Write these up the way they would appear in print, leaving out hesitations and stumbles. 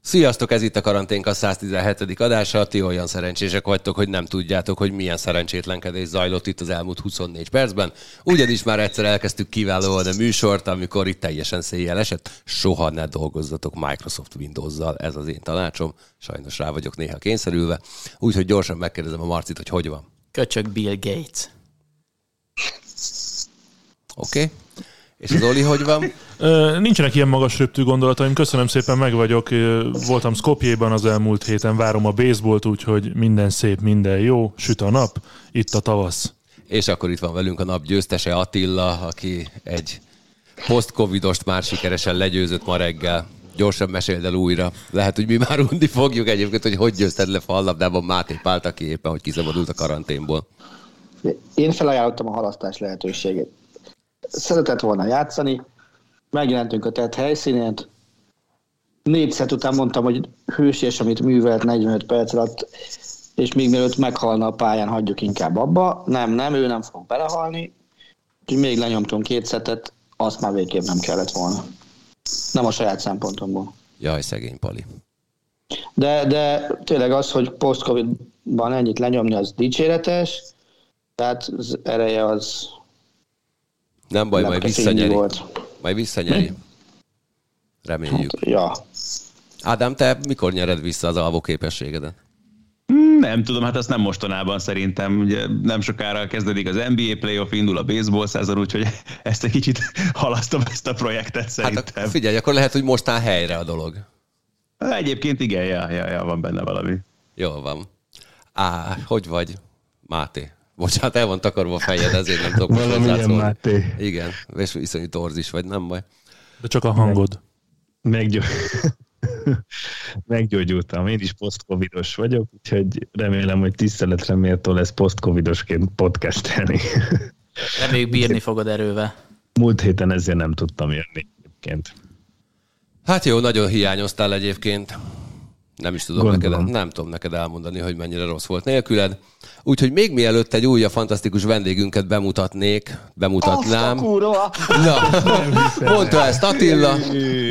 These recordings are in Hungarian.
Sziasztok, ez itt a Karanténka 117. adása. Ti olyan szerencsések vagytok, hogy nem tudjátok, hogy milyen szerencsétlenkedés zajlott itt az elmúlt 24 percben. Ugyanis már egyszer elkezdtük kiválóan a műsort, amikor itt teljesen széjjel esett. Soha ne dolgozzatok Microsoft Windows-zal, ez az én tanácsom. Sajnos rá vagyok néha kényszerülve. Úgyhogy gyorsan megkérdezem a Marcit, hogy hogy van. Köcsög Bill Gates. Oké. És az Zoli hogy van? Nincsenek ilyen magas röptű gondolataim, köszönöm szépen, meg vagyok. Voltam Szkopjében az elmúlt héten, várom a baseballt, úgyhogy minden szép, minden jó, süt a nap, itt a tavasz. És akkor itt van velünk a nap győztese, Attila, aki egy post-covidost már sikeresen legyőzött ma reggel. Gyorsan meséld el újra. Lehet, hogy mi már undi fogjuk egyébként, hogy hogy győzted le fallabdában Máté Pált, aki éppen hogy kiszabadult a karanténból. Én felajánlottam a halasztás lehetőségét. Szeretett volna játszani, megjelentünk a tett helyszínén, 4 szett után mondtam, hogy hősies, amit művelt 45 perc alatt, és még mielőtt meghalna a pályán, hagyjuk inkább abba. Nem, ő nem fog belehalni, úgyhogy még lenyomtunk 2 szettet, azt már végképp nem kellett volna. Nem a saját szempontomból. Jaj, szegény Pali. De tényleg az, hogy post-covidban ennyit lenyomni, az dicséretes, tehát az ereje az... Nem baj, majd visszanyeri. Reméljük. Ja. Ádám, te mikor nyered vissza az alvó képességedet? Nem tudom, hát azt nem mostanában szerintem. Ugye nem sokára kezdődik az NBA playoff, indul a baseball szezon, úgyhogy ezt egy kicsit halasztom, ezt a projektet szerintem. Hát figyelj, akkor lehet, hogy mostán helyre a dolog. Egyébként igen, ja, van benne valami. Jól van. Á, hogy vagy, Máté? Bocsánat, el van takarva a fejed, ezért nem tudok most hozzászólni. Igen, és iszonyú torz is vagy, nem baj. De csak a hangod. Meggyógyultam. Én is post-covidos vagyok, úgyhogy remélem, hogy tiszteletre méltó lesz post-covidosként podcastelni. Reméljük bírni fogod erővel. Múlt héten ezért nem tudtam jönni egyébként. Hát jó, nagyon hiányoztál egyébként. Nem is tudom neked elmondani, hogy mennyire rossz volt nélküled. Úgyhogy még mielőtt egy újabb fantasztikus vendégünket bemutatnám. Na, mondta ezt Attila.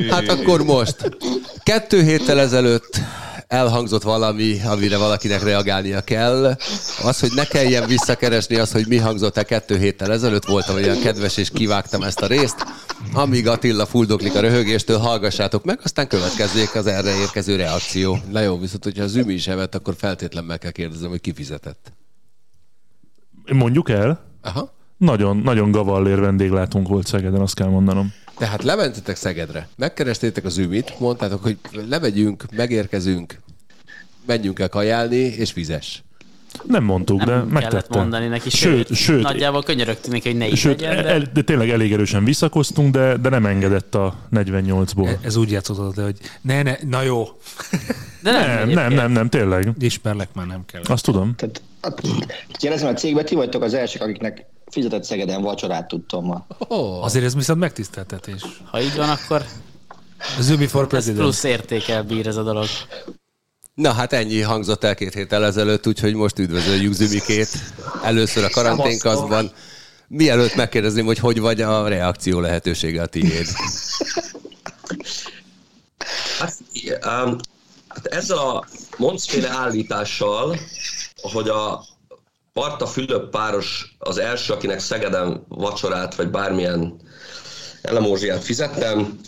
Hát akkor most. 2 héttel ezelőtt elhangzott valami, amire valakinek reagálnia kell. Az, hogy ne kelljen visszakeresni, az, hogy mi hangzott el 2 héttel ezelőtt. Voltam olyan kedves, és kivágtam ezt a részt. Amíg Attila fuldoklik a röhögéstől, hallgassátok meg, aztán következzék az erre érkező reakció. Na jó, viszont hogyha az Ümi is evett, akkor feltétlenül meg kell kérdezem, hogy ki fizetett. Mondjuk el. Aha. Nagyon, nagyon gavallér vendéglátunk volt Szegeden, azt kell mondanom. Tehát lementetek Szegedre, megkerestétek az Ümit, mondtátok, hogy lemegyünk, megérkezünk, menjünk el kajálni, és fizes. Nem mondtuk, de megtettem. Nem kellett mondani neki, sőt nagyjából könyörögtünk neki, hogy ne így legyen. De tényleg elég erősen visszakoztunk, de nem engedett a 48-ból. Ez úgy játszott, hogy na jó. De nem, tényleg. Ismerlek, már nem kell. Azt tudom. Kérdezem, a cégben ti vagytok az elsők, akiknek fizetett Szegeden vacsorát tudtam ma. Azért ez viszont megtiszteltetés. Ha így van, akkor az Ümi for President. Plusz értékkel bír ez a dolog. Na hát ennyi hangzott el 2 héttel ezelőtt, úgyhogy most üdvözöljük Zümikét. Először a karanténkazban. Mielőtt megkérdezném, hogy vagy, a reakció lehetősége a tiéd. Hát ez a Monszféle állítással, hogy a Parta-Fülöp páros az első, akinek Szegeden vacsorát vagy bármilyen elemózsiát fizettem.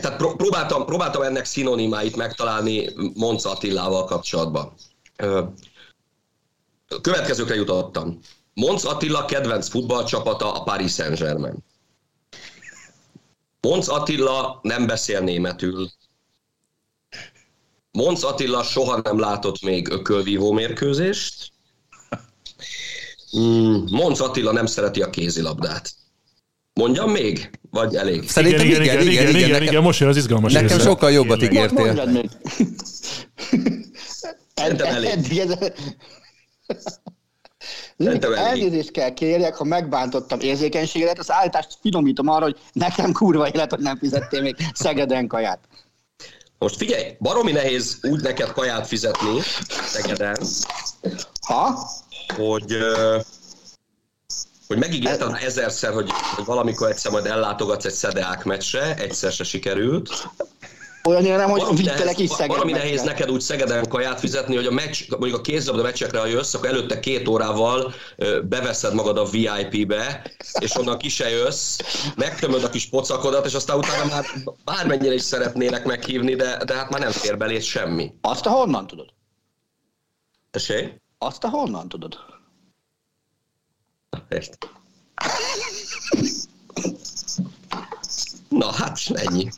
Tehát próbáltam ennek szinonimáit megtalálni Monc Attilával kapcsolatban. Következőkre jutottam. Monc Attila kedvenc futballcsapata a Paris Saint-Germain. Monc Attila nem beszél németül. Monc Attila soha nem látott még ökölvívó mérkőzést. Monc Attila nem szereti a kézilabdát. Mondjam még? Vagy elég? Szerintem igen. Most jön az izgalmas része. Nekem sokkal jobbat ígértél. Szerintem elég. Elnézést kell kérjek, ha megbántottam érzékenységedet, az állítást finomítom arra, hogy nekem kurva élet, hogy nem fizettél még Szegeden kaját. Most figyelj, baromi nehéz úgy neked kaját fizetni Szegeden, hogy megígérted ezerszer, hogy valamikor egyszer majd ellátogatsz egy SZEDEÁK meccsre, egyszer se sikerült. Olyan nem, hogy vittelek is Szeged. Valami nehéz neked úgy Szegeden kaját fizetni, hogy a meccs, mondjuk a kézilabda meccsekre, ha jössz, akkor előtte 2 órával beveszed magad a VIP-be, és onnan ki se jössz, megtömöd a kis pocakodat, és aztán utána már bármennyire is szeretnének meghívni, de hát már nem fér belé semmi. Azt honnan tudod? Tessék? Azt honnan tudod? Értem. Na hát, ennyi.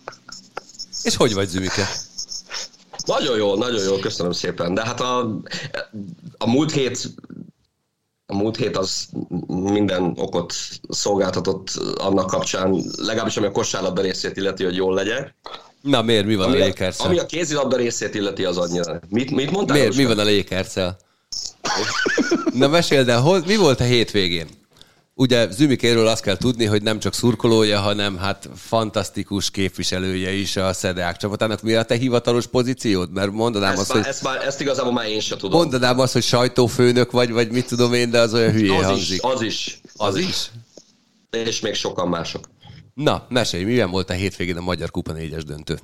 És hogy vagy, Zümike? Nagyon jó, köszönöm szépen. De hát a múlt hét az minden okot szolgáltatott annak kapcsán, legalábbis ami a kosárlabda részét illeti, hogy jól legyen. Na miért, mi van a lékerccel? Ami a kézilabda részét illeti, az annyira. Mit mondtál? Miért, mi van a lékerccel? Na meséld el, mi volt a hétvégén? Ugye Zümikéről azt kell tudni, hogy nem csak szurkolója, hanem hát fantasztikus képviselője is a SZEDEÁK csapatának. Mi a te hivatalos pozíciód? Mert mondanám ezt igazából már én sem tudom. Mondanám azt, hogy sajtófőnök vagy mit tudom én, de az olyan hülye hangzik. Az is. És még sokan mások. Na, mesélj, miben volt a hétvégén a Magyar Kupa 4-es döntő?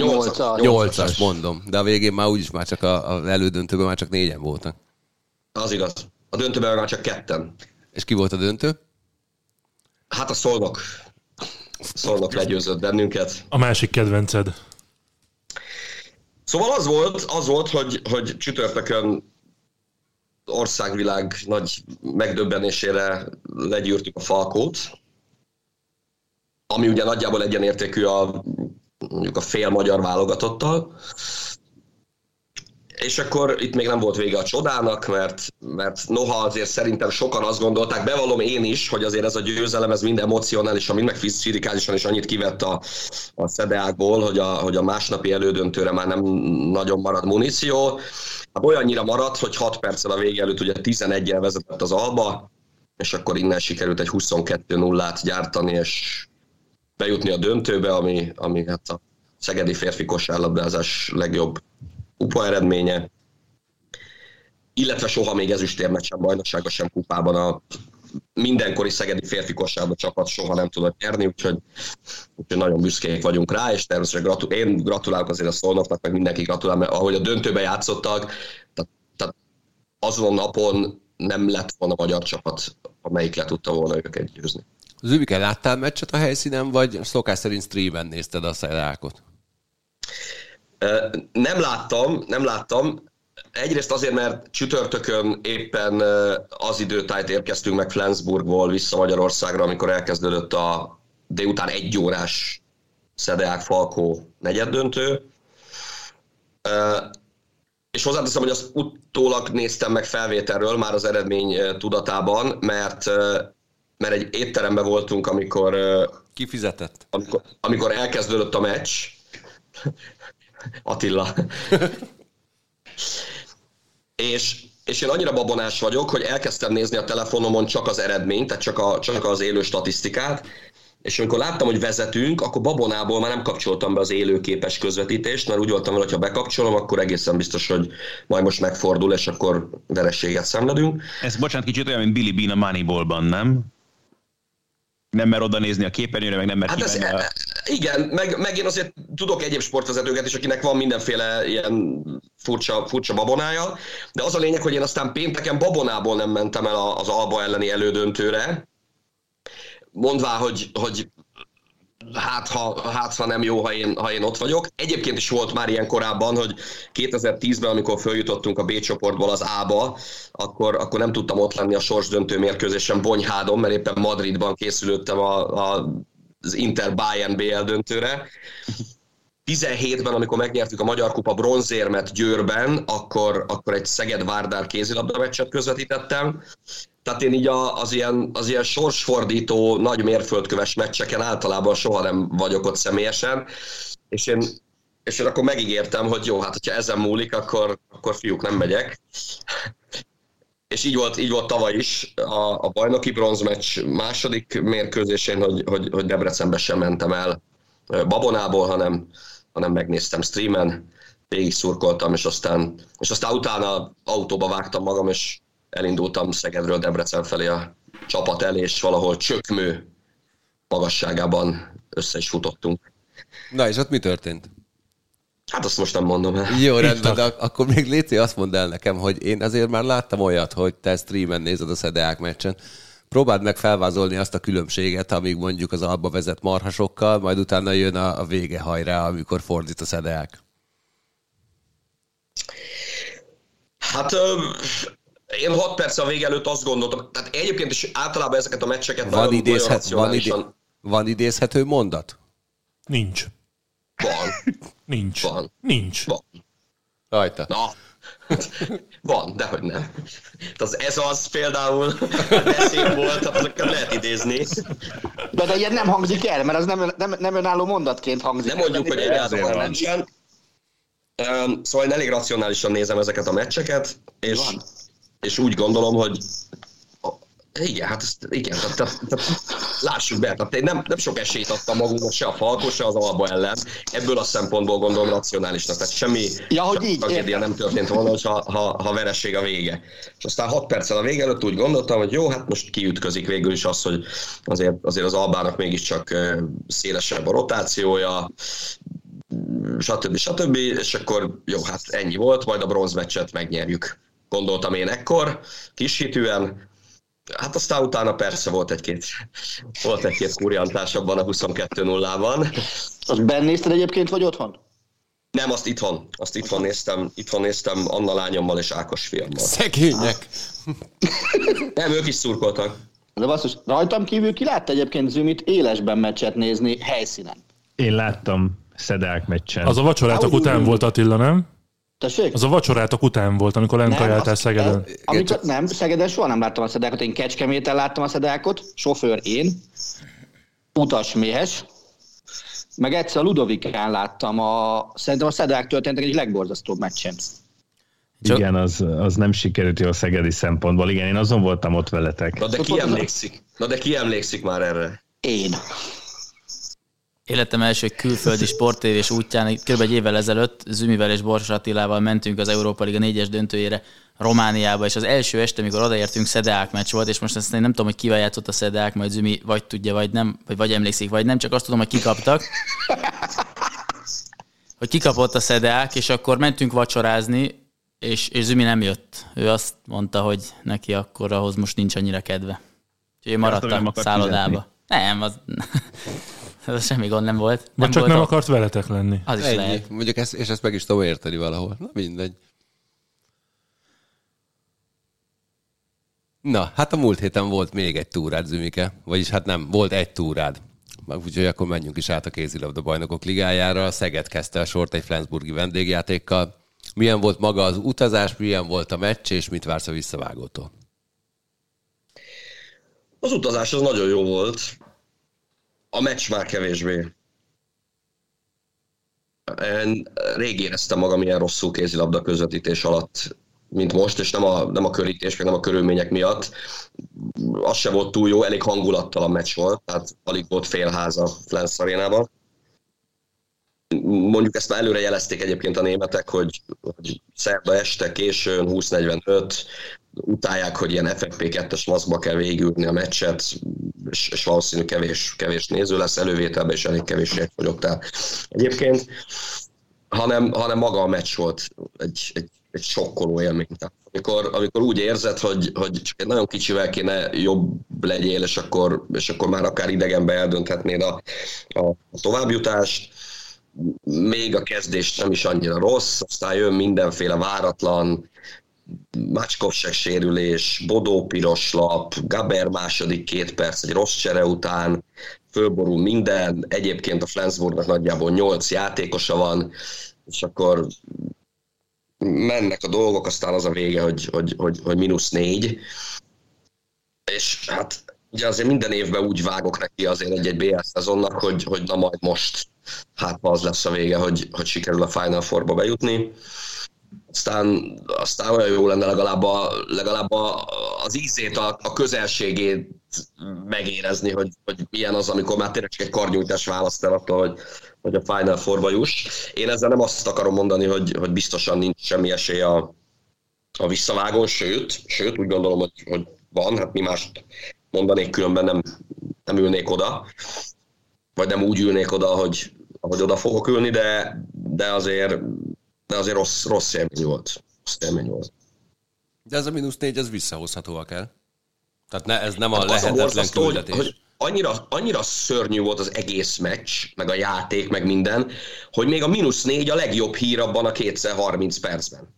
8-as, mondom. De a végén már úgyis már csak az elődöntőben már csak 4-en voltak. Az igaz. A döntőben már csak 2-en. És ki volt a döntő? Hát a Szolnok. Szolnok legyőzött bennünket. A másik kedvenced. Szóval az volt hogy csütörtökön országvilág nagy megdöbbenésére legyűrtük a Falkót, ami ugye nagyjából egyenértékű mondjuk a fél magyar válogatottal. És akkor itt még nem volt vége a csodának, mert noha azért szerintem sokan azt gondolták, bevallom én is, hogy azért ez a győzelem, ez mind emocionálisan, mind meg fizikálisan is annyit kivett a SZEDEÁK-ból, hogy a másnapi elődöntőre már nem nagyon marad muníció. Hát olyannyira maradt, hogy 6 perccel a vége előtt ugye 11-en vezetett az Alba, és akkor innen sikerült egy 22-0-át gyártani, és bejutni a döntőbe, ami hát a szegedi férfi kosárlabdázás legjobb kupa eredménye, illetve soha még ezüstérmet sem bajnoksága, sem kupában a mindenkori szegedi férfi kosárlabda csapat soha nem tudott nyerni, úgyhogy nagyon büszkék vagyunk rá, és természetesen én gratulálok azért a Szolnoknak, meg mindenki gratulál, mert ahogy a döntőben játszottak, tehát azon napon nem lett volna magyar csapat, amelyik le tudta volna őket győzni. Zübike, láttál meccset a helyszínen, vagy szokás szerint streamen nézted a SZEDEÁK-ot? Nem láttam. Egyrészt azért, mert csütörtökön éppen az időtájt érkeztünk meg Flensburgból vissza Magyarországra, amikor elkezdődött a délután 1 órás SZEDEÁK-Falkó negyeddöntő. És hozzáteszem, hogy azt utólag néztem meg felvételről, már az eredmény tudatában, mert egy étteremben voltunk, amikor... Kifizetett? Amikor elkezdődött a meccs. Attila. és én annyira babonás vagyok, hogy elkezdtem nézni a telefonomon csak az eredményt, tehát csak az élő statisztikát, és amikor láttam, hogy vezetünk, akkor babonából már nem kapcsoltam be az élőképes közvetítést, mert úgy voltam vele, hogy ha bekapcsolom, akkor egészen biztos, hogy majd most megfordul, és akkor vereséget szenvedünk. Ez bocsánat, kicsit olyan, mint Billy Bean a Moneyballban, nem? Nem mer oda nézni a képernyőre, meg nem mer kimenni a... Igen, meg én azért tudok egyéb sportvezetőket is, akinek van mindenféle ilyen furcsa babonája, de az a lényeg, hogy én aztán pénteken babonából nem mentem el az Alba elleni elődöntőre, mondvá, hogy hát ha nem jó, ha én ott vagyok. Egyébként is volt már ilyen korábban, hogy 2010-ben, amikor följutottunk a B csoportból az A-ba, akkor nem tudtam ott lenni a sorsdöntő mérkőzésen Bonyhádon, mert éppen Madridban készülődtem az Inter Bayern BL döntőre. 17-ben, amikor megnyertük a Magyar Kupa bronzérmet Győrben, akkor egy Szeged-Várdár kézilabda meccset közvetítettem. Tehát én így az ilyen sorsfordító, nagy mérföldköves meccseken általában soha nem vagyok ott személyesen, és én akkor megígértem, hogy jó, hát hogyha ezen múlik, akkor fiúk, nem megyek. És így volt tavaly is a bajnoki bronzmeccs második mérkőzésén, hogy Debrecenbe sem mentem el babonából, hanem megnéztem streamen, végig szurkoltam, és aztán utána autóba vágtam magam, és elindultam Szegedről Debrecen felé a csapat elé, és valahol Csökmő magasságában össze is futottunk. Na és ott mi történt? Hát azt most nem mondom el. Jó, rendben, de akkor még Léci, azt mondd el nekem, hogy én azért már láttam olyat, hogy te streamen nézed a SZEDEÁK meccsen. Próbáld meg felvázolni azt a különbséget, amíg mondjuk az Alba vezet marhasokkal, majd utána jön a vége hajrá, amikor fordít a SZEDEÁK. Hát én 6 perc a vége előtt azt gondoltam, tehát egyébként is általában ezeket a meccseket van idézhető mondat? Nincs. Van. Rajta. Na, van, dehogy nem. Ez az például eszély volt, tehát azokat lehet idézni. De ilyen nem hangzik el, mert az nem önálló mondatként hangzik. Nem mondjuk, hogy egyáltalán nincsen. Szóval én elég racionálisan nézem ezeket a meccseket, és úgy gondolom, hogy igen, hát igen, tehát lássuk be, tehát én nem sok esélyt adtam magunknak, se a Falkó, se az Alba ellen. Ebből a szempontból gondolom racionálisnak, tehát semmi tragédia nem történt volna, ha vereség a vége. És aztán 6 perccel a vége előtt úgy gondoltam, hogy jó, hát most kiütközik végül is az, hogy azért az Albának mégiscsak szélesebb a rotációja, stb. És akkor jó, hát ennyi volt, majd a bronzmeccset megnyerjük. Gondoltam én ekkor, kis hitűen. Hát aztán utána persze volt egy-két kurjantás abban a 22-0-ban. Azt bennézted egyébként, vagy otthon? Nem, azt itthon néztem. Itthon néztem Anna lányommal és Ákos fiammal. Szegények! Nem, ők is szurkoltak. De basszus, rajtam kívül ki látta egyébként Zümit élesben meccset nézni helyszínen? Én láttam SZEDEÁK meccsen. Az a vacsorátok után volt, Attila, nem? Tessék? Az a vacsorátok után volt, amikor lenkajáltál Szegeden. Nem, Szegeden soha nem láttam a SZEDEÁKot. Én Kecskeméten láttam a SZEDEÁKot, sofőr én, utasméhes, meg egyszer a Ludovikán láttam, szerintem a SZEDEÁK történetek egy legborzasztóbb meccsen. Igen, az nem sikerült jó a szegedi szempontból. Igen, én azon voltam ott veletek. Na de ki emlékszik már erre? Én. Életem első külföldi Sport TV-s útján kb. Egy évvel ezelőtt Zümivel és Borsos Attilával mentünk az Európa Liga 4-es döntőjére Romániába, és az első este, amikor odaértünk, SZEDEÁK meccs volt, és most ezt én nem tudom, hogy kivel játszott a SZEDEÁK, majd Zümi vagy tudja, vagy nem, vagy emlékszik, vagy nem, csak azt tudom, hogy kikaptak. Hogy kikapott a SZEDEÁK, és akkor mentünk vacsorázni, és Zümi nem jött. Ő azt mondta, hogy neki akkor ahhoz most nincs annyira kedve. Úgyhogy én maradtam szállodába. Nem, az... Ez semmi gond nem volt. Vagy csak nem akart veletek lenni. Az is ennyi. Lehet. Mondjuk ezt meg is tudom érteni valahol. Na mindegy. Na, hát a múlt héten volt még egy túrád, Zümike. Vagyis hát nem, volt egy túrád. Úgyhogy akkor menjünk is át a kézilabda bajnokok ligájára. Szeged kezdte a sort egy flensburgi vendégjátékkal. Milyen volt maga az utazás, milyen volt a meccs, és mit vársz a visszavágótól? Az utazás az nagyon jó volt. A meccs már kevésbé. Én rég éreztem magam ilyen rosszul kézilabda közvetítés alatt, mint most, és nem a körítés, meg nem a körülmények miatt. Az se volt túl jó, elég hangulattal a meccs volt, tehát alig volt félház a Flens arénában. Mondjuk ezt már előre jelezték egyébként a németek, hogy szerda este későn, 20:45, utálják, hogy ilyen FFP2-es maszkba kell végigülni a meccset, és valószínű kevés néző lesz elővételben, és elég kevés fogyott el egyébként, hanem maga a meccs volt egy sokkoló élmény. Amikor úgy érzed, hogy csak egy nagyon kicsivel kéne jobb legyél, és akkor már akár idegenbe eldönthetnéd a továbbjutást, még a kezdés nem is annyira rossz, aztán jön mindenféle váratlan Mácskovsek sérülés, Bodó piros lap, Gaber második 2 perc egy rossz csere után, fölborul minden, egyébként a Flensburgnak nagyjából 8 játékosa van, és akkor mennek a dolgok, aztán az a vége, hogy -4. És hát ugye azért minden évben úgy vágok neki azért egy-egy BL szezonnak, hogy na majd most, hát az lesz a vége, hogy sikerül a Final Fourba bejutni. Aztán olyan jó lenne legalább az ízét, a közelségét megérezni, hogy milyen az, amikor már tényleg csak egy karnyújtás választ el attól, hogy a Final Fourba juss. Én ezzel nem azt akarom mondani, hogy biztosan nincs semmi esély a visszavágón, sőt úgy gondolom, hogy van, hát mi mást mondanék, különben nem ülnék oda, vagy nem úgy ülnék oda, ahogy oda fogok ülni, de azért... De azért rossz élmény volt. De ez a -4, ez visszahozható akár. Tehát ez nem a lehetetlen küldetés. Hogy annyira szörnyű volt az egész meccs, meg a játék, meg minden, hogy még a -4 a legjobb hír abban a 2x30 percben.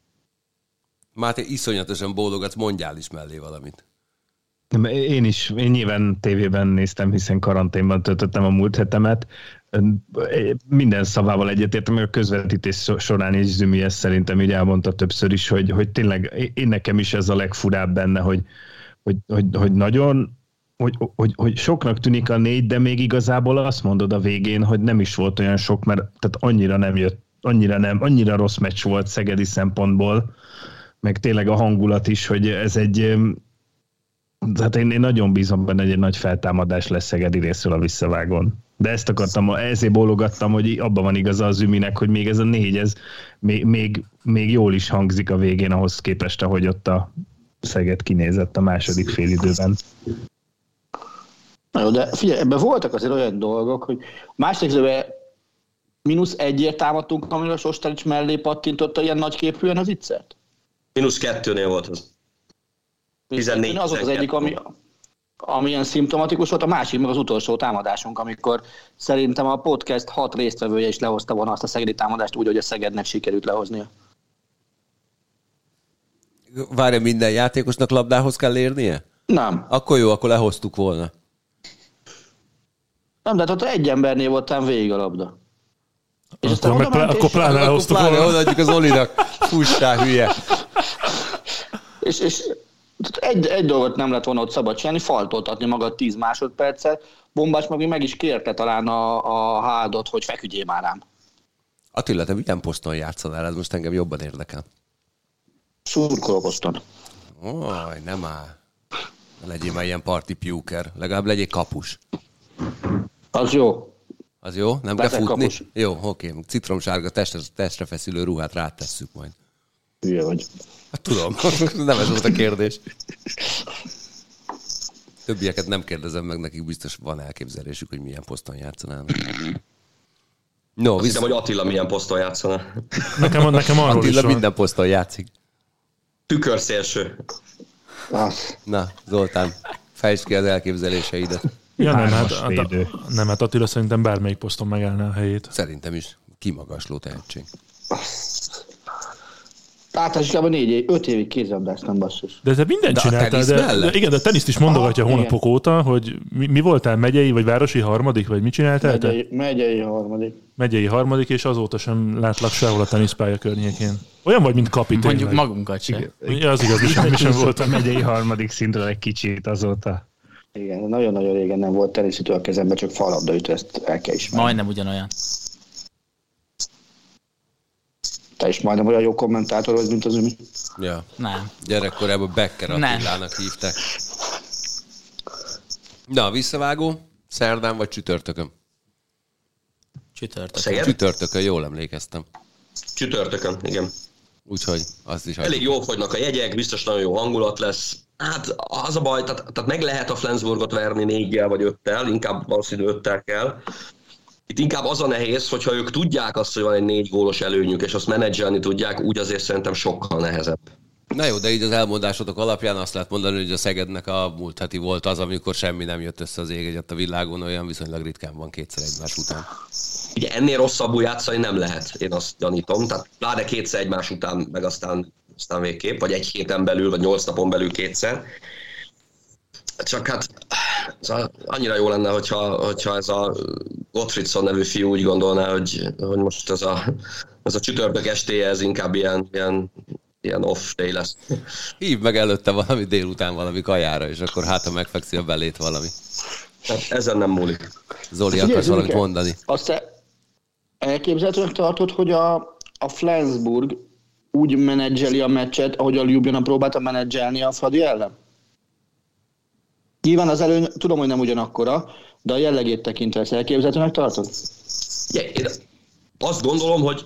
Máté, iszonyatosan bólogatsz, mondjál is mellé valamit. Én nyilván tévében néztem, hiszen karanténban töltöttem a múlt hetemet. Minden szavával egyetértem, meg a közvetítés során is Zümi ezt szerintem így elmondta többször is, hogy tényleg én nekem is ez a legfurább benne, hogy nagyon, hogy soknak tűnik a 4, de még igazából azt mondod a végén, hogy nem is volt olyan sok, mert tehát annyira nem jött, annyira rossz meccs volt szegedi szempontból, meg tényleg a hangulat is, hogy ez egy... Hát én nagyon bízom benne, hogy egy nagy feltámadás lesz szegedi részről a visszavágón. De ezt akartam, ezért bólogattam, hogy abban van igaza az Üminek, hogy még ez a 4, ez még jól is hangzik a végén ahhoz képest, ahogy ott a Szeged kinézett a második félidőben. Na jó, de figyelj, ebben voltak azért olyan dolgok, hogy második időben -1-ért támadtunk, amire Sostarics mellé pattintotta ilyen nagyképűen az viccet? -2-nél volt az. 14, azok az egyik, ami ilyen szimptomatikus volt, a másik meg az utolsó támadásunk, amikor szerintem a podcast 6 résztvevője is lehozta volna azt a szegedi támadást úgy, hogy a Szegednek sikerült lehoznia. Várja, minden játékosnak labdához kell érnie? Nem. Akkor jó, akkor lehoztuk volna. Nem, de hát ott egy embernél voltál végig a labda. És akkor pláne lehoztuk volna. Akkor odaadjuk az Olinak. Fussá, hülye. és Egy dolgot nem lett volna ott szabad csinálni, faltoltatni magad 10 másodperccel. Bombás meg is kérte talán a hádot, hogy feküdjél már rám. Attila, te milyen poszton játszanál? Ez most engem jobban érdekel. Szurkoló poszton. Oj, nem áll. Legyél már ilyen party puker. Legalább legyél kapus. Az jó. Az jó? Nem Leszek kell futni? Kapus. Jó, oké. Citromsárga testre feszülő ruhát rátesszük majd. Hülye vagy. Hát tudom, nem ez volt a kérdés. Többieket nem kérdezem meg, nekik biztos van elképzelésük, hogy milyen poszton játszanának. No, azt hiszem, hogy Attila milyen poszton játszana. Nekem arról Attila is van. Minden poszton játszik. Tükörszélső. Na, Zoltán, fejtsd ki az elképzeléseidet. Ja, nem, hát Attila szerintem bármelyik poszton megállná a helyét. Szerintem is. Kimagasló tehetség. Általában 4-5 évig kézlabdáztam, basszus. De te mindent csináltál. Igen, de a teniszt is mondogatja hónapok óta, hogy mi voltál megyei vagy városi harmadik, vagy mit csináltál? Megyei harmadik, és azóta sem látlak sehol a teniszpálya környékén. Olyan vagy, mint kapitány. Mondjuk magunkat sem. Igen, az igaz, semmi sem volt a megyei harmadik szintről egy kicsit azóta. Igen, nagyon-nagyon régen nem volt teniszítő a kezemben, csak falabdaütő, ezt el kell ismerni. Majdnem ugyanolyan. Te is majdnem olyan jó kommentátor vagy, mint az Ümi. Ja. Nem. Gyerekkorában Becker Attilának hívták. Na, visszavágó. Szerdán vagy csütörtökön? Csütörtökön, jól emlékeztem. Csütörtökön, igen. Úgyhogy azt is... Elég jól fogynak a jegyek, biztos nagyon jó hangulat lesz. Hát az a baj, tehát meg lehet a Flensburgot verni 4-5, inkább valószínűleg 5 kell. Itt inkább az a nehéz, hogyha ők tudják azt, hogy van egy 4 gólos előnyük, és azt menedzselni tudják, úgy azért szerintem sokkal nehezebb. Na jó, de így az elmondásotok alapján azt lehet mondani, hogy a Szegednek a múlt heti volt az, amikor semmi nem jött össze az ég egyet a világon, olyan viszonylag ritkán van kétszer egymás után. Ugye ennél rosszabbul játszani nem lehet, én azt gyanítom. Tehát pláne kétszer egymás után, meg aztán aztán végképp, vagy egy héten belül, vagy 8 napon belül kétszer. Csak hát annyira jó lenne, hogyha ez a Gottfridsson nevű fiú úgy gondolná, hogy most ez a csütörtök estéje, ez inkább ilyen off day lesz. Hívd meg előtte valami délután valami kajára, és akkor hát, ha megfekszi a belét valami. Hát ezen nem múlik. Zoli, akarsz valamit mondani? Azt elképzelhetőnek tartod, hogy a Flensburg úgy menedzseli a meccset, ahogy a Ljubljana próbálta menedzselni a Fradi ellen? Nyilván az előny, tudom, hogy nem ugyanakkora, de a jellegét tekintve ezt elképzelhetőnek tartod? Én azt gondolom, hogy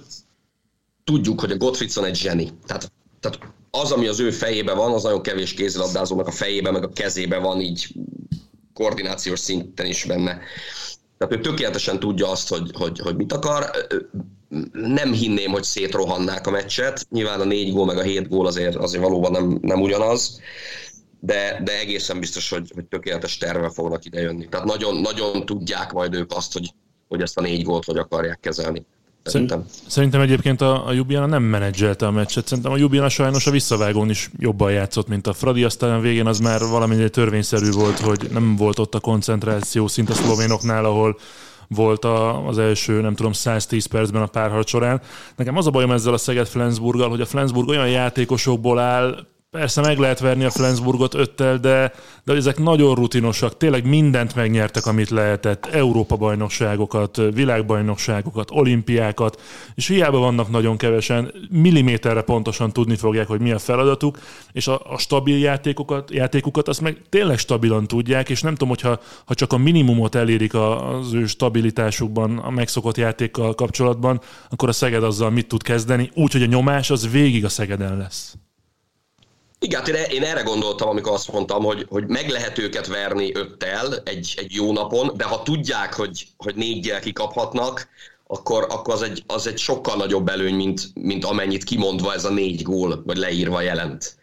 tudjuk, hogy a Gottfridsson egy zseni. Tehát az, ami az ő fejében van, az nagyon kevés kézilabdázónak a fejében, meg a kezében van így koordinációs szinten is benne. Tehát ő tökéletesen tudja azt, hogy mit akar. Nem hinném, hogy szétrohannák a meccset. Nyilván a 4 gól meg a 7 gól azért valóban nem ugyanaz, de egészen biztos, hogy tökéletes tervvel fognak idejönni. Tehát nagyon, nagyon tudják majd ők azt, hogy ezt a 4 gólt hogy akarják kezelni. Szerintem egyébként a Ljubljana nem menedzselte a meccset. Szerintem a Ljubljana sajnos a visszavágón is jobban játszott, mint a Fradi. Aztán végén az már valamennyire törvényszerű volt, hogy nem volt ott a koncentráció szint a szlovénoknál, ahol volt az első, 110 percben a párharc során. Nekem az a bajom ezzel a Szeged Flensburggal, hogy a Flensburg olyan játékosokból áll, persze meg lehet verni a Flensburgot 5-tel, de ezek nagyon rutinosak. Tényleg mindent megnyertek, amit lehetett. Európa-bajnokságokat, világbajnokságokat, olimpiákat, és hiába vannak nagyon kevesen, milliméterre pontosan tudni fogják, hogy mi a feladatuk, és a stabil játékukat azt meg tényleg stabilan tudják, és nem tudom, hogyha csak a minimumot elérik az ő stabilitásukban, a megszokott játékkal kapcsolatban, akkor a Szeged azzal mit tud kezdeni, úgyhogy a nyomás az végig a Szegeden lesz. Igen, én erre gondoltam, amikor azt mondtam, hogy meg lehet őket verni 5-tel egy jó napon, de ha tudják, hogy 4-jel kikaphatnak, akkor az egy sokkal nagyobb előny, mint amennyit kimondva ez a 4 gól, vagy leírva jelent.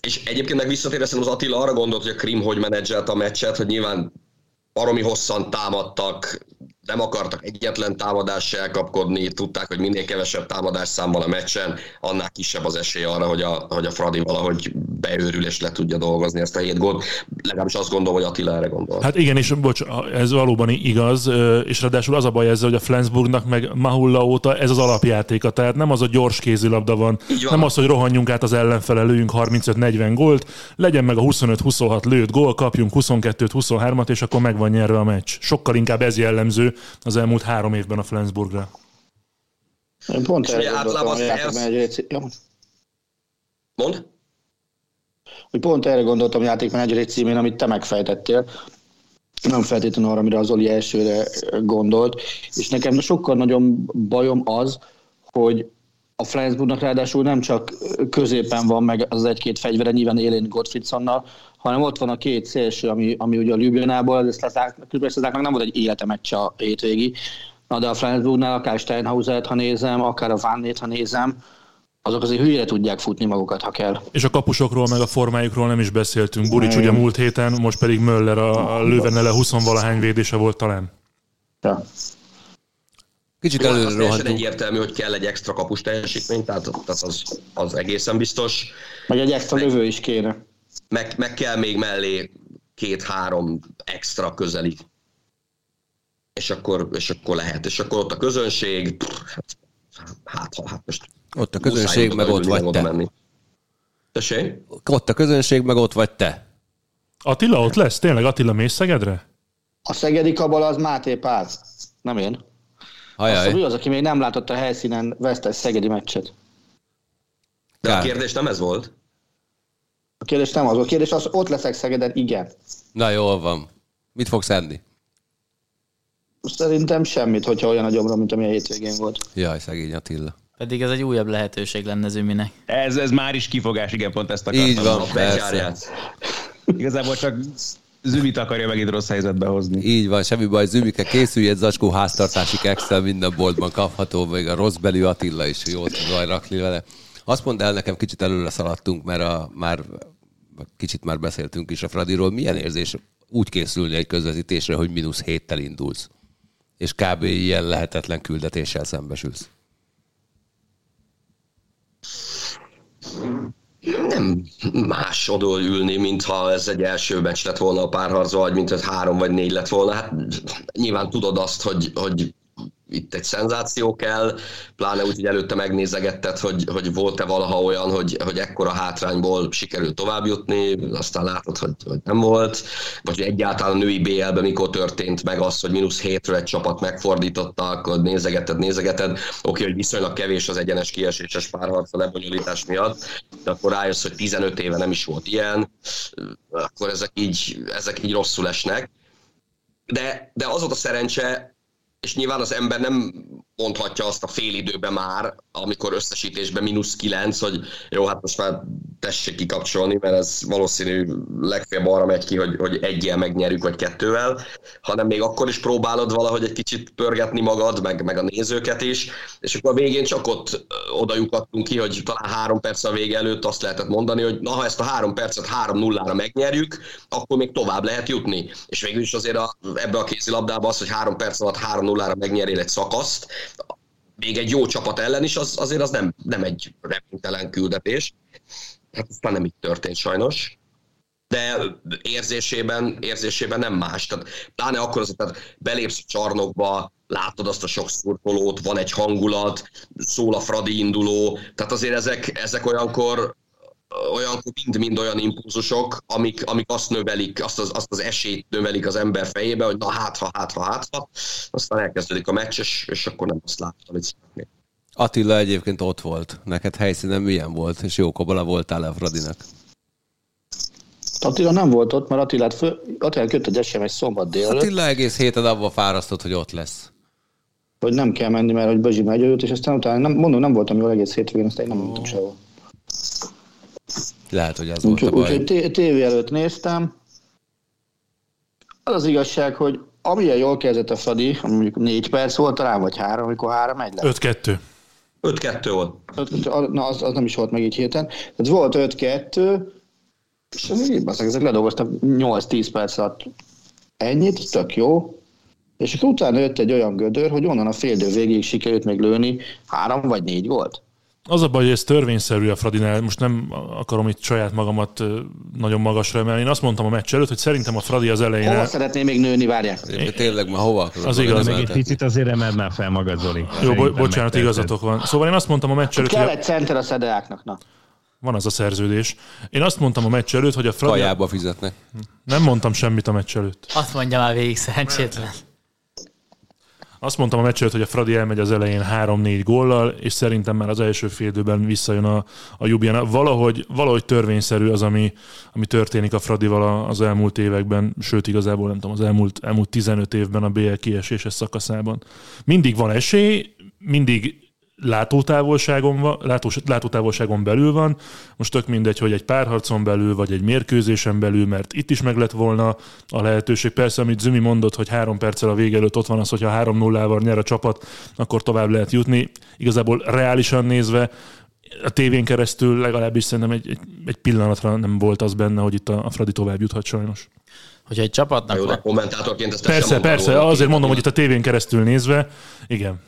És egyébként meg visszatérve szerintem az Attila arra gondolt, hogy a Krim hogy menedzselte a meccset, hogy nyilván baromi hosszan támadtak, nem akartak egyetlen támadással elkapkodni, tudták, hogy minél kevesebb támadás számmal a meccsen, annál kisebb az esély arra, hogy a Fradi valahogy beőrül és le tudja dolgozni ezt a 7 gólt. Legalábbis azt gondolom, hogy Attila erre gondol. Hát igen, és bocs, ez valóban igaz, és ráadásul az a baj ezzel, hogy a Flensburgnak meg Mahulla óta ez az alapjátéka, tehát nem az a gyors kézilabda van, nem az, hogy rohanjunk át az ellenfele, lőjünk 35-40 gólt, legyen meg a 25-26 lőtt gól, kapjunk 22-23-at, és akkor meg van nyerve a meccs. Sokkal inkább ez jellemző az elmúlt 3 évben a Flensburgra. Én pont erre gondoltam a játékmenedzser címén, amit te megfejtettél. Nem feltétlenül arra, amire az Zoli elsőre gondolt. És nekem sokkal nagyobb bajom az, hogy a Flensburgnak ráadásul nem csak középen van meg az 1-2 fegyvere, nyilván Elén Gottfridssonnal, hanem ott van a 2 szélső, ami ugye a Ljubljanából, de SZEDEÁKnak nem volt egy élete meccs a hétvégi. Na de a Flensburgnál akár Steinhausert, ha nézem, akár a Vannét, ha nézem, azok azért hülyére tudják futni magukat, ha kell. És a kapusokról, meg a formájukról nem is beszéltünk. Burics ugye múlt héten, most pedig Möller a Löwenele 20-valahány védése volt talán. Ja. Kicsit előre rohantunk. Egyértelmű, hogy kell egy extra kapus teljesítmény, tehát az egészen biztos. Meg egy extra lövő is kéne. Meg kell még mellé 2-3 extra közeli. És akkor lehet. És akkor ott a közönség, most... Ott a közönség, meg ott vagy te. Tessék? Ott a közönség, meg ott vagy te. Attila ott lesz? Tényleg Attila mész Szegedre? A szegedi kabala az Máté Pál. Nem én. Aztán ő az, aki még nem látott a helyszínen vesztes szegedi meccset. De a kérdés nem ez volt? A kérdés nem az volt. A kérdés az, ott leszek Szegeden, igen. Na jól van. Mit fogsz enni? Szerintem semmit, hogyha olyan nagyobbra, mint ami a hétvégén volt. Jaj, szegény Attila. Pedig ez egy újabb lehetőség lenne Üminek. Ez már is kifogás, igen, pont ezt akartam. Így van, persze. Igazából csak... Zümit akarja megint rossz helyzetbe hozni. Így van, semmi baj, Zümike, készülj egy zacskó háztartási kekszel, minden boltban kapható, még a rossz belű Attila is jót tud rakni vele. Azt mondd el, nekem kicsit előre szaladtunk, mert már beszéltünk is a Fradiról. Milyen érzés úgy készülni egy közvetítésre, hogy -7-tel indulsz, és kb. Ilyen lehetetlen küldetéssel szembesülsz? nem más odol ülni, mintha ez egy első meccs lett volna a párharc, vagy mint hogy 3 vagy 4 lett volna. Hát nyilván tudod azt, hogy itt egy szenzáció kell, pláne úgy, hogy előtte megnézegetted, hogy volt-e valaha olyan, hogy ekkora hátrányból sikerült továbbjutni, aztán látod, hogy nem volt, vagy egyáltalán a női BL-ben mikor történt meg az, hogy -7-ről egy csapat megfordította, akkor nézegeted, oké, hogy viszonylag kevés az egyenes kieséses párharc a lebonyolítás miatt, de akkor rájössz, hogy 15 éve nem is volt ilyen, akkor ezek így rosszul esnek. De az volt a szerencse, és nyilván az ember nem mondhatja azt a fél időben már, amikor összesítésben -9, hogy jó, hát most már tessék kikapcsolni, mert ez valószínű legfeljebb arra megy ki, hogy 1-jel megnyerjük, vagy 2-vel, hanem még akkor is próbálod valahogy egy kicsit pörgetni magad, meg a nézőket is, és akkor a végén csak ott odajukadtunk ki, hogy talán 3 perc a vége előtt azt lehetett mondani, hogy na, ha ezt a 3 percet 3-0-ra megnyerjük, akkor még tovább lehet jutni. És végül is azért ebbe a kézilabdában az, hogy 3 perc alatt 3-0-ra megnyerjél egy szakaszt, még egy jó csapat ellen is, azért az nem egy reménytelen küldetés. Hát aztán nem így történt sajnos. De érzésében nem más. Tehát pláne akkor tehát belépsz a csarnokba, látod azt a sok szurkolót, van egy hangulat, szól a Fradi induló. Tehát azért ezek olyankor mind olyan impulzusok, amik azt növelik, azt az esélyt növelik az ember fejébe, hogy na hátha, aztán elkezdődik a meccs, és akkor nem azt látod, amit szeretnék. Attila egyébként ott volt. Neked helyszínen milyen volt, és jó kabala voltál a Fradinak? Attila nem volt ott, mert Attila jött egy SMS szombat délre. Attila egész héten abban fárasztott, hogy ott lesz. Hogy nem kell menni, mert hogy Bözsi megy őt, és aztán utána nem voltam jól egész hétvégén, aztán én nem mondtam sehol. Lehet, hogy az volt a baj. Úgyhogy tévé előtt néztem. Az az igazság, hogy amilyen jól kezdett a Fradi, mondjuk 4 perc volt talán, vagy 3, amikor 3-1 lett. 5-2 volt. Na, az nem is volt meg így héten. Ez volt 5-2, és ezek ledolgoztak 8-10 perc alatt ennyit, tök jó. És akkor utána jött egy olyan gödör, hogy onnan a félidő végéig sikerült még lőni 3 vagy 4 volt. Az a baj, hogy ez törvényszerű a Fradinál, most nem akarom itt saját magamat nagyon magasra emelni, én azt mondtam a meccs előtt, hogy szerintem a Fradi az elején... Hova szeretné még nőni, várják? Tényleg már hova? Az igaz. Még egy picit azért emeld már fel magad, Zoli. Jó, bocsánat, igazatok van. Szóval én azt mondtam a meccs előtt... Kell egy center a SZEDEÁK-nak, na. Van az a szerződés. Én azt mondtam a meccs előtt, hogy a Fradi... Kajába fizetnek. Nem mondtam semmit a meccs előtt. Azt mondja már végig, szerencsétlen. Azt mondtam a meccs előtt, hogy a Fradi elmegy az elején 3-4 góllal, és szerintem már az első fél időben visszajön a Ljubljana. Valahogy törvényszerű az, ami történik a Fradival az elmúlt években, sőt igazából nem tudom, az elmúlt 15 évben a BL kieséses szakaszában. Mindig van esély, mindig látótávolságon belül van, most tök mindegy, hogy egy párharcon belül, vagy egy mérkőzésen belül, mert itt is meg lett volna a lehetőség. Persze, amit Zümi mondott, hogy 3 perccel a vége előtt ott van az, hogyha 3-0-val nyer a csapat, akkor tovább lehet jutni. Igazából reálisan nézve, a tévén keresztül legalábbis szerintem egy pillanatra nem volt az benne, hogy itt a Fradi tovább juthat sajnos. Hogyha egy csapatnak... Jó, de kommentátorként ezt persze, azért mondom, hogy itt a tévén keresztül nézve, igen.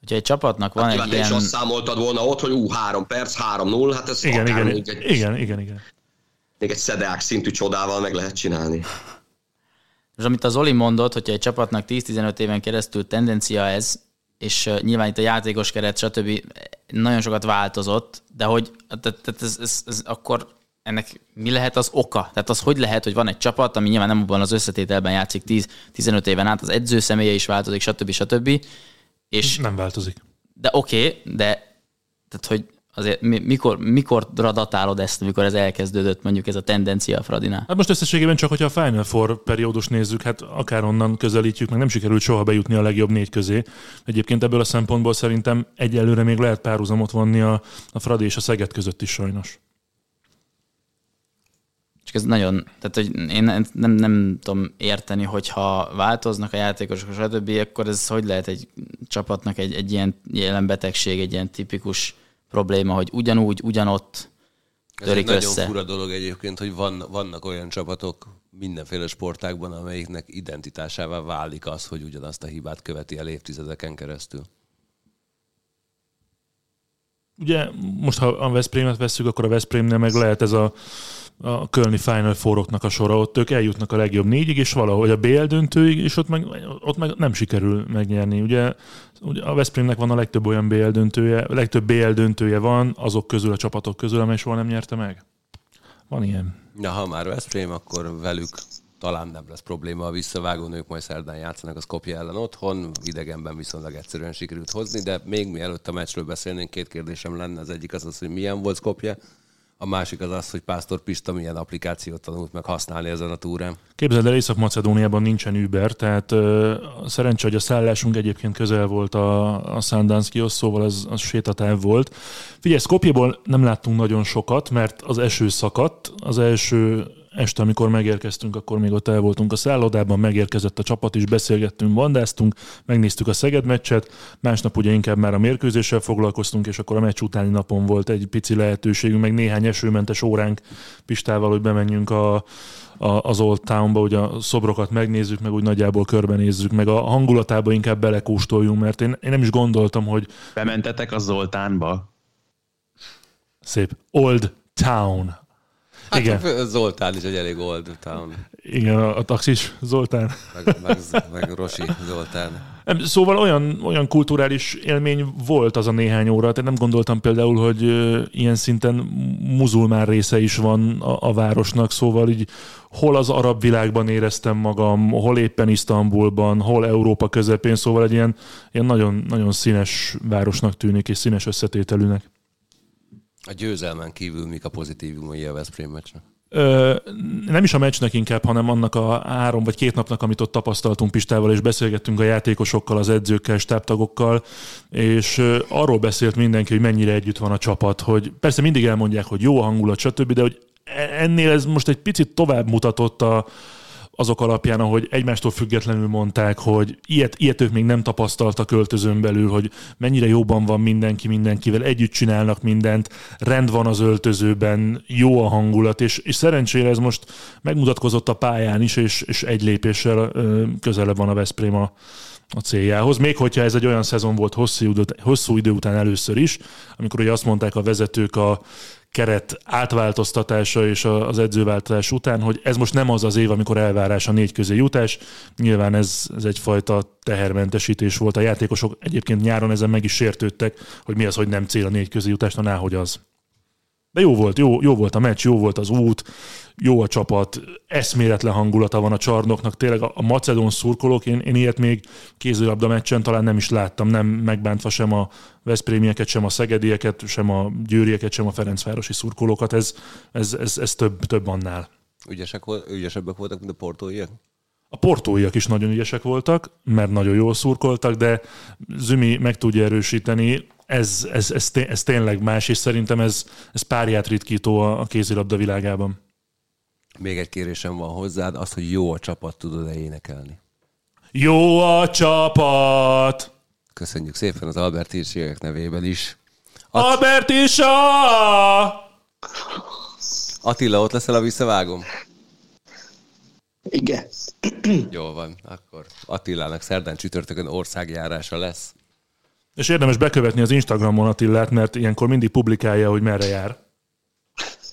Hogyha egy csapatnak van egy ilyen... Te is azt számoltad volna ott, hogy 3 perc, 3-0, hát ez igen, még egy SZEDEÁK szintű csodával meg lehet csinálni. És amit a Zoli mondott, hogyha egy csapatnak 10-15 éven keresztül tendencia ez, és nyilván itt a játékos keret, stb. Nagyon sokat változott, de hogy ez akkor... ennek mi lehet az oka? Tehát az hogy lehet, hogy van egy csapat, ami nyilván nem abban az összetételben játszik 10-15 éven át, az edző személye is változik, stb. És nem változik. De oké, de tehát, hogy azért mikor datálod ezt, mikor ez elkezdődött, mondjuk ez a tendencia a Fradinál? Hát most összességében csak, hogyha a Final Four periódus nézzük, hát akár onnan közelítjük, meg nem sikerült soha bejutni a legjobb 4 közé. Egyébként ebből a szempontból szerintem egyelőre még lehet párhuzamot vonni a Fradi és a Szeged között is sajnos. Csak ez nagyon, tehát hogy én nem tudom érteni, hogyha változnak a játékosok, és a többi, akkor ez hogy lehet egy csapatnak egy ilyen jelen betegség, egy ilyen tipikus probléma, hogy ugyanott törik össze. Ez nagyon fura dolog egyébként, hogy vannak olyan csapatok mindenféle sportákban, amelyiknek identitásává válik az, hogy ugyanazt a hibát követi el évtizedeken keresztül. ugye most, ha a Veszprémet vesszük, akkor a Veszprémnél meg lehet ez a kölni Final Four-oknak a sora, ott ők eljutnak a legjobb négyig, és valahogy a BL döntőig, és ott meg nem sikerül megnyerni. Ugye a Veszprémnek van a legtöbb olyan BL döntője, legtöbb BL döntője van azok közül, a csapatok közül, amely soha nem nyerte meg. Van ilyen. Na, ha már Veszprém, akkor velük talán nem lesz probléma a visszavágón, ők majd szerdán játszanak a Szkopje ellen otthon, idegenben viszonylag egyszerűen sikerült hozni, de még mielőtt a meccsről beszélnénk, két kérdésem lenne, az egyik az, hogy milyen volt Szkopje, a másik az az, hogy Pásztor Pista milyen applikációt tanult meg használni ezen a túrán. Képzeld el, Észak-Macedóniában nincsen Uber, tehát szerencsé, hogy a szállásunk egyébként közel volt a Sundance-kihoz, szóval az sétatáv volt. Figyelj, Szkopjéból nem láttunk nagyon sokat, mert az eső szakadt. Az első este, amikor megérkeztünk, akkor még ott el voltunk a szállodában, megérkezett a csapat is, beszélgettünk, bandáztunk, megnéztük a Szeged meccset, másnap ugye inkább már a mérkőzéssel foglalkoztunk, és akkor a meccs utáni napon volt egy pici lehetőségünk, meg néhány esőmentes óránk Pistával, hogy bemenjünk az Old Townba, ugye a szobrokat megnézzük, meg úgy nagyjából körbenézzük, meg a hangulatába inkább belekóstoljunk, mert én nem is gondoltam, hogy... Bementetek a Zoltánba? Szép. Old Town. Hát igen. Zoltán is egy elég old town. Igen, a taxis Zoltán. Meg Rosi Zoltán. Szóval olyan kulturális élmény volt az a néhány óra. Tehát nem gondoltam például, hogy ilyen szinten muzulmán része is van a városnak. Szóval így hol az arab világban éreztem magam, hol éppen Isztambulban, hol Európa közepén. Szóval egy ilyen nagyon, nagyon színes városnak tűnik, és színes összetételűnek. A győzelmen kívül mik a pozitívumai a Veszprém meccsnek? Nem is a meccsnek inkább, hanem annak a 3 vagy 2 napnak, amit ott tapasztaltunk Pistával, és beszélgettünk a játékosokkal, az edzőkkel, stábtagokkal, és arról beszélt mindenki, hogy mennyire együtt van a csapat, hogy persze mindig elmondják, hogy jó a hangulat, stb., de hogy ennél ez most egy picit tovább mutatott azok alapján, ahogy egymástól függetlenül mondták, hogy ilyet ők még nem tapasztaltak költözőn belül, hogy mennyire jóban van mindenki mindenkivel, együtt csinálnak mindent, rend van az öltözőben, jó a hangulat, és szerencsére ez most megmutatkozott a pályán is, és egy lépéssel közelebb van a Veszprém a céljához. Még hogyha ez egy olyan szezon volt hosszú idő után először is, amikor ugye azt mondták a vezetők a keret átváltoztatása és az edzőváltás után, hogy ez most nem az az év, amikor elvárás a 4 közé jutás. Nyilván ez egyfajta tehermentesítés volt. A játékosok egyébként nyáron ezen meg is sértődtek, hogy mi az, hogy nem cél a 4 közé jutás, na náhogy az. De jó volt, jó volt a meccs, jó volt az út, jó a csapat, eszméletlen hangulata van a csarnoknak. Tényleg a macedón szurkolók, én ilyet még kézilabda meccsen talán nem is láttam, nem megbántva sem a veszprémieket, sem a szegedieket, sem a győrieket, sem a ferencvárosi szurkolókat. Ez több annál. Ügyesebbek voltak, mint a portóiak? A portóiak is nagyon ügyesek voltak, mert nagyon jól szurkoltak, de Zümi meg tudja erősíteni, ez tényleg más, és szerintem ez párját ritkító a kézilabda világában. Még egy kérésem van hozzád, az, hogy jó a csapat, tudod-e énekelni? Jó a csapat! Köszönjük szépen az Albertírségek nevében is. Albertisa! Attila, ott leszel a visszavágom? Igen. Jól van, akkor Attilának szerdán csütörtökön országjárása lesz. És érdemes bekövetni az Instagramon Attilát, mert ilyenkor mindig publikálja, hogy merre jár.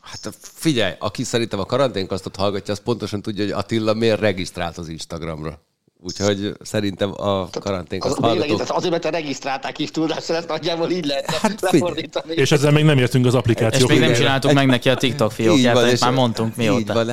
Hát figyelj, aki szerintem a karanténkasztot hallgatja, az pontosan tudja, hogy Attila miért regisztrált az Instagramra. Úgyhogy szerintem a karanténkaszt hallgatók... Azért, mert regisztrálták is tudásra, ezt nagyjából így lehet lefordítani. És ezzel még nem értünk az applikációk. És még nem csináltuk meg neki a TikTok fiókját, ezt már mondtunk mióta.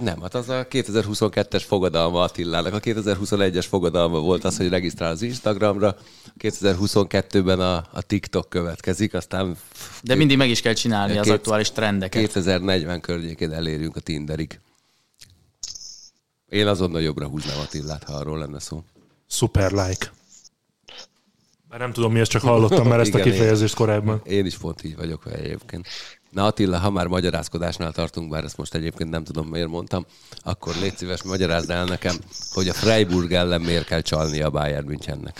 Nem, hát az a 2022-es fogadalma Attilának. A 2021-es fogadalma volt az, hogy regisztrál az Instagramra. 2022-ben a TikTok következik, aztán... De mindig meg is kell csinálni az aktuális trendeket. 2040 környékén elérjünk a Tinderig. Én azonnal jobbra húznám Attilát, ha arról lenne szó. Super like. Már nem tudom mi, ezt csak hallottam már ezt a kifejezést korábban. Én is pont így vagyok vele egyébként. Na Attila, ha már magyarázkodásnál tartunk, bár ezt most egyébként nem tudom miért mondtam, akkor légy szíves, magyarázd el nekem, hogy a Freiburg ellen miért kell csalni a Bayern Münchennek.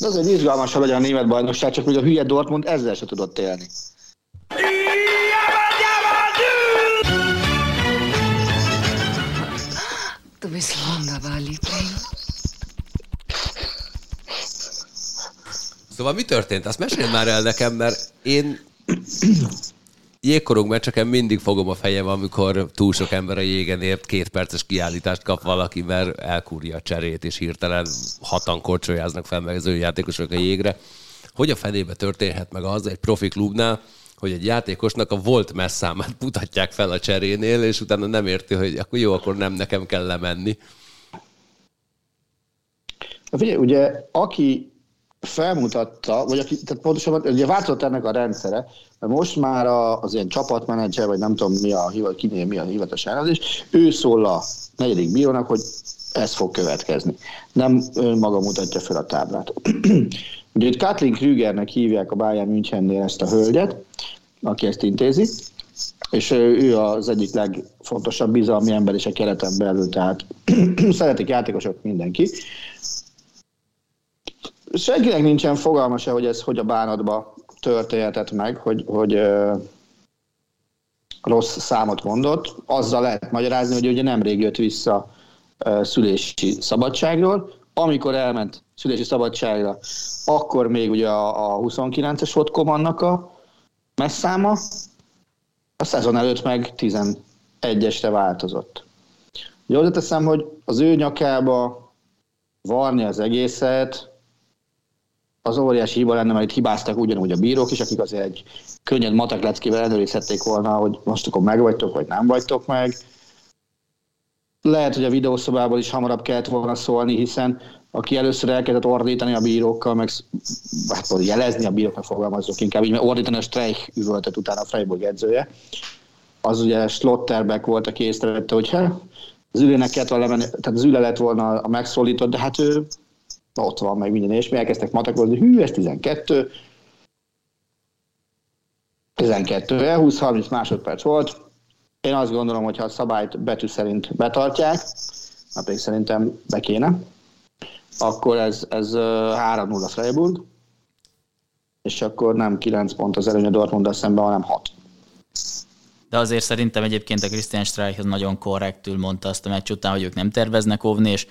De azért izgalmas, ha legyen a német bajnokság, csak hogy a hülye Dortmund ezzel se tudott élni. Szóval mi történt? Azt mesél már el nekem, mert én jégkorong meccseken mindig fogom a fejem, amikor túl sok ember a jégen ért, 2 perces kiállítást kap valaki, mert elkúrja a cserét, és hirtelen 6-an korcsolyáznak fel meg az ő játékosok a jégre. Hogy a fenébe történhet meg az egy profi klubnál, hogy egy játékosnak a volt messzámát mutatják fel a cserénél, és utána nem érti, hogy akkor jó, akkor nem nekem kell lemenni. Figyelj, ugye aki felmutatta, vagy aki, tehát pontosabban ugye változott ennek a rendszere, mert most már az ilyen csapatmenedzser, vagy nem tudom mi a hivatalos állás, ő szól a 4. bírónak, hogy ez fog következni. Nem maga mutatja fel a táblát. Ugye itt Kathleen Krügernek hívják a Bayern Münchennél ezt a hölgyet, aki ezt intézi, és ő az egyik legfontosabb bizalmi ember is a kereten belül, tehát szeretik játékosok mindenki. Senkinek nincsen fogalma se, hogy ez hogy a bánatba történhetett meg, hogy rossz számot mondott. Azzal lehet magyarázni, hogy ugye nemrég jött vissza szülési szabadságról. Amikor elment szülési szabadságra, akkor még ugye a 29-es volt Komannak a messzáma, a szezon előtt meg 11-esre változott. Ugye hozzáteszem, hogy az ő nyakába varni az egészet, az óriási hiba lenne, mert itt hibáztak ugyanúgy a bírók is, akik azért egy könnyed matek leckével előrészhették volna, hogy most akkor megvagytok, vagy nem vagytok meg. Lehet, hogy a videószobából is hamarabb kellett volna szólni, hiszen aki először elkezdett ordítani a bírókkal, meg hát, jelezni a bíróknak, fogalmazok inkább, így, mert ordítani a Streich üvöltött utána a Freiburg edzője, az ugye Schlotterbeck volt, aki észrevette, hogy az ülőnek kellett volna lemenni, tehát az ülő lett volna a megszólított, de hát ő ott van meg minden, és mi elkezdtek matakozni, hű, ez 12, 20-30 másodperc volt. Én azt gondolom, hogy ha a szabályt betű szerint betartják, na pedig szerintem be kéne, akkor ez 3-0 Freiburg, és akkor nem 9 pont az előny a Dortmunddal szemben, hanem 6. De azért szerintem egyébként a Christian Streich az nagyon korrektül mondta azt a meccs után, hogy ők nem terveznek óvni, és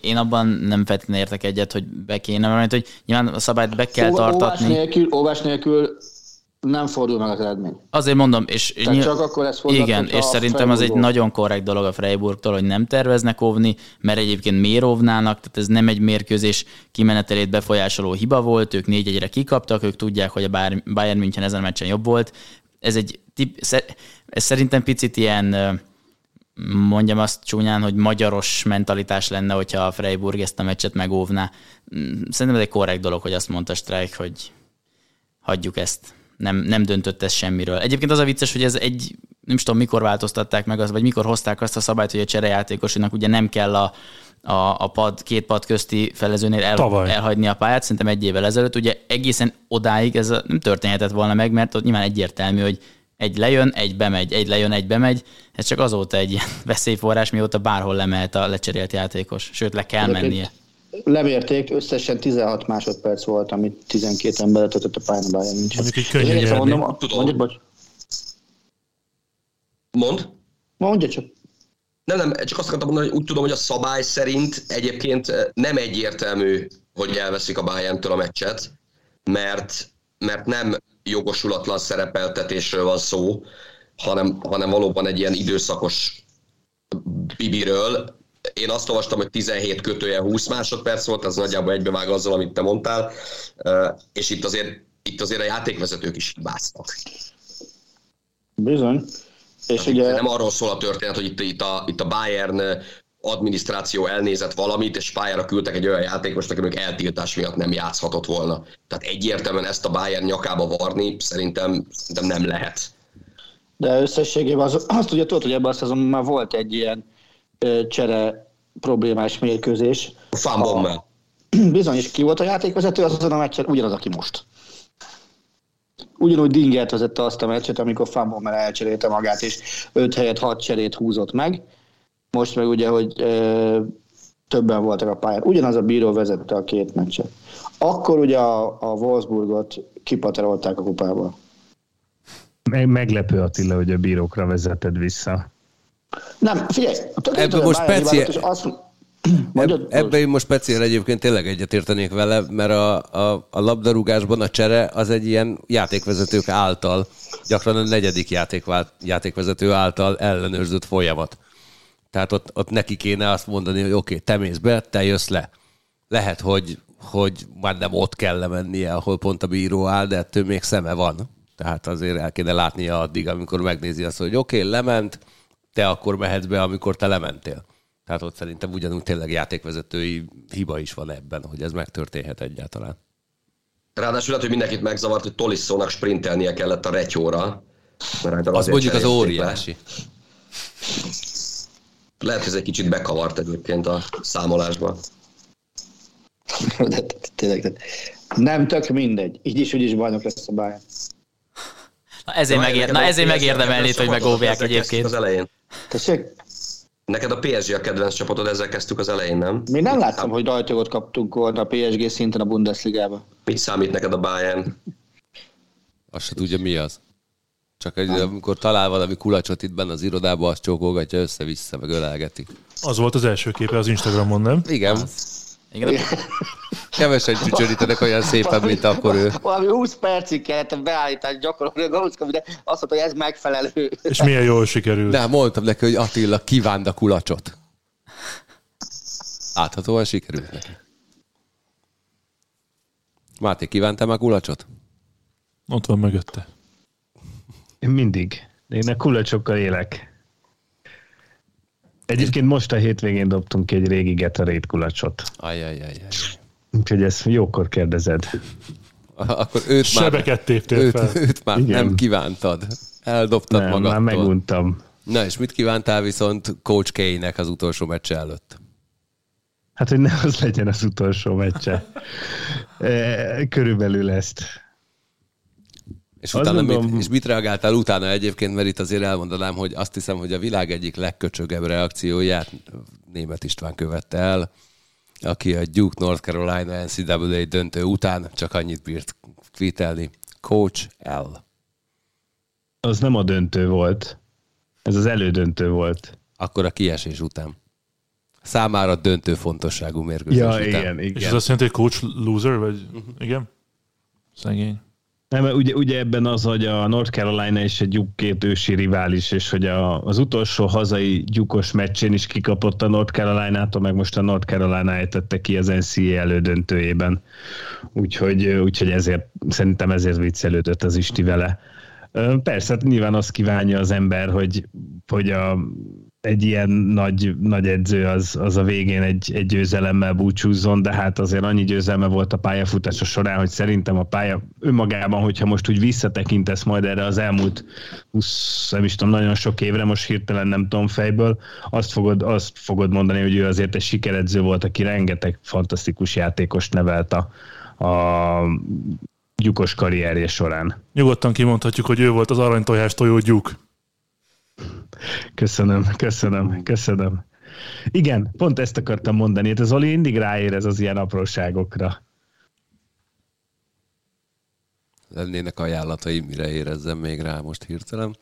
én abban nem feltétlenül értek egyet, hogy be kéne, mert hogy nyilván a szabályt be kell tartatni. Óvás nélkül nem fordul meg az eredmény. Azért mondom, és csak akkor ez fordul. Igen, és szerintem az egy nagyon korrekt dolog a Freiburgtól, hogy nem terveznek óvni, mert egyébként miért óvnának, tehát ez nem egy mérkőzés kimenetelét befolyásoló hiba volt, ők 4-1-re kikaptak, ők tudják, hogy a Bayern München ezen a meccsen jobb volt. Ez szerintem picit ilyen, mondjam azt csúnyán, hogy magyaros mentalitás lenne, hogyha a Freiburg ezt a meccset megóvná. Szerintem ez egy korrekt dolog, hogy azt mondta Streich, hogy hagyjuk ezt. Nem döntött ez semmiről. egyébként az a vicces, hogy ez nem is tudom, mikor változtatták meg azt, vagy mikor hozták azt a szabályt, hogy a cserejátékosnak ugye nem kell két pad közti felezőnél elhagyni a pályát, szerintem 1 évvel ezelőtt. Ugye egészen odáig ez nem történhetett volna meg, mert ott nyilván egyértelmű, hogy 1 lejön, 1 bemegy. Ez csak azóta egy ilyen veszélyforrás, mióta bárhol lemehet a lecserélt játékos, sőt le kell mennie. Lemérték, összesen 16 másodperc volt, amit 12 ember töltött a pályán, nincs. Mondjuk így könnyű nyerni. Mondja csak. Nem, csak azt akartam mondani, hogy úgy tudom, hogy a szabály szerint egyébként nem egyértelmű, hogy elveszik a Bayerntől a meccset, mert nem jogosulatlan szerepeltetésről van szó, hanem valóban egy ilyen időszakos bibiről. Én azt olvastam, hogy 17-20 másodperc volt, ez nagyjából egybevág azzal, amit te mondtál, és itt azért a játékvezetők is hibáztak. Bizony. És ugye... Nem arról szól a történet, hogy itt a Bayern adminisztráció elnézett valamit, és pályára küldtek egy olyan játékost, akinek eltiltás miatt nem játszhatott volna. Tehát egyértelműen ezt a Bayern nyakába varni szerintem nem lehet. De összességében azt ugye tudod, hogy ebben a szezonban már volt egy ilyen csere problémás mérkőzés. Fánbomben. Bizony, és ki volt a játékvezető azon a meccsen? Ugyanaz, aki most. Ugyanúgy Dingert vezette azt a meccset, amikor Fánbomben elcserélte magát, és 5 helyett 6 cserét húzott meg. Most meg ugye, hogy többen voltak a pályán. Ugyanaz a bíró vezette a 2 meccset. Akkor ugye a Wolfsburgot kipaterolták a kupából. Meglepő, Attila, hogy a bírókra vezeted vissza. Nem, figyelj, a tökéletes a Bayern hibázott, és azt... Ebben én most speciál egyébként tényleg egyetértenék vele, mert a labdarúgásban a csere az egy ilyen játékvezetők által, gyakran a negyedik játékvezető által ellenőrzött folyamat. Tehát ott neki kéne azt mondani, hogy oké, te mész be, te jössz le. Lehet, hogy már nem ott kell lemennie, ahol pont a bíró áll, de ettől még szeme van. Tehát azért el kéne látnia addig, amikor megnézi azt, hogy oké, lement, te akkor mehetsz be, amikor te lementél. Tehát ott szerintem ugyanúgy tényleg játékvezetői hiba is van ebben, hogy ez megtörténhet egyáltalán. Ráadásul lehet, hogy mindenkit megzavart, hogy Tolisszónak sprintelnie kellett a retyóra. Az mondjuk az óriási. Lehet, hogy ez egy kicsit bekavart egyébként a számolásba. Tényleg, nem tök mindegy. Így is bajnok lesz a Bayern. Na ezért megérdemelnéd, hogy megóvják egyébként. Az elején. Tessék? Neked a PSG a kedvenc csapatod, ezzel kezdtük az elején, nem? Még nem láttam, hogy rajtogot kaptunk volna a PSG szinten a Bundesligába. Mit számít neked a Bayern? Azt se tudja, mi az. Csak amikor talál valami kulacsot itt benne az irodában, azt csókolgatja össze-vissza, meg ölelgeti. Az volt az első képe az Instagramon, nem? Igen. Kevesen csücsörítenek olyan szépen, mint akkor ő. Valami 20 percig kellett beállítani gyakorolni a gauckom, de azt mondta, hogy ez megfelelő. És milyen jól sikerült. De mondtam neki, hogy Attila kívánd a kulacsot. Láthatóan sikerült neki. Máté, kívántál már kulacsot? Ott van mögötte. Én mindig. Én a kulacsokkal élek. Egyébként most a hétvégén dobtunk ki egy régi Gatorade kulacsot. Ajajajaj. Úgyhogy ezt jókor kérdezed. Akkor sebeket téptél fel. Őt már igen. Nem kívántad. Eldobtad nem, magadtól. Már meguntam. Na és mit kívántál viszont Coach K-nek az utolsó meccse előtt? Hát, hogy ne az legyen az utolsó meccse. Körülbelül ezt. És utána mit reagáltál utána egyébként, mert itt azért elmondanám, hogy azt hiszem, hogy a világ egyik legköcsögebb reakcióját Németh István követte el, aki a Duke North Carolina NCAA döntő után csak annyit bírt tweetelni. Coach L. Az nem a döntő volt. Ez az elődöntő volt. Akkor a kiesés után. Számára döntő fontosságú mérkőzés után. Igen. És ez azt jelenti, hogy coach loser? Vagy? Uh-huh. Igen? Szegény. Nem, ugye ebben az, hogy a North Carolina és a Duke két ősi rivális, és hogy az utolsó hazai Duke-os meccsén is kikapott a North Carolinától, meg most a North Carolina ejtette ki az NCAA elődöntőjében. Úgyhogy ezért, szerintem ezért viccelődött az Isti vele. Persze, hát nyilván azt kívánja az ember, hogy egy ilyen nagy edző az a végén egy győzelemmel búcsúzzon, de hát azért annyi győzelme volt a pályafutása során, hogy szerintem a pálya önmagában, hogyha most úgy visszatekintesz majd erre az elmúlt 20, nem is tudom, nagyon sok évre, most hirtelen nem tudom fejből, azt fogod mondani, hogy ő azért egy sikeredző volt, aki rengeteg fantasztikus játékost nevelt a Gyukos karrierje során. Nyugodtan kimondhatjuk, hogy ő volt az aranytojás tojó Gyuk. Köszönöm. Igen, pont ezt akartam mondani. Hát az Zoli mindig ráérez az ilyen apróságokra. Lennének ajánlataim, mire érezzem még rá most hirtelen.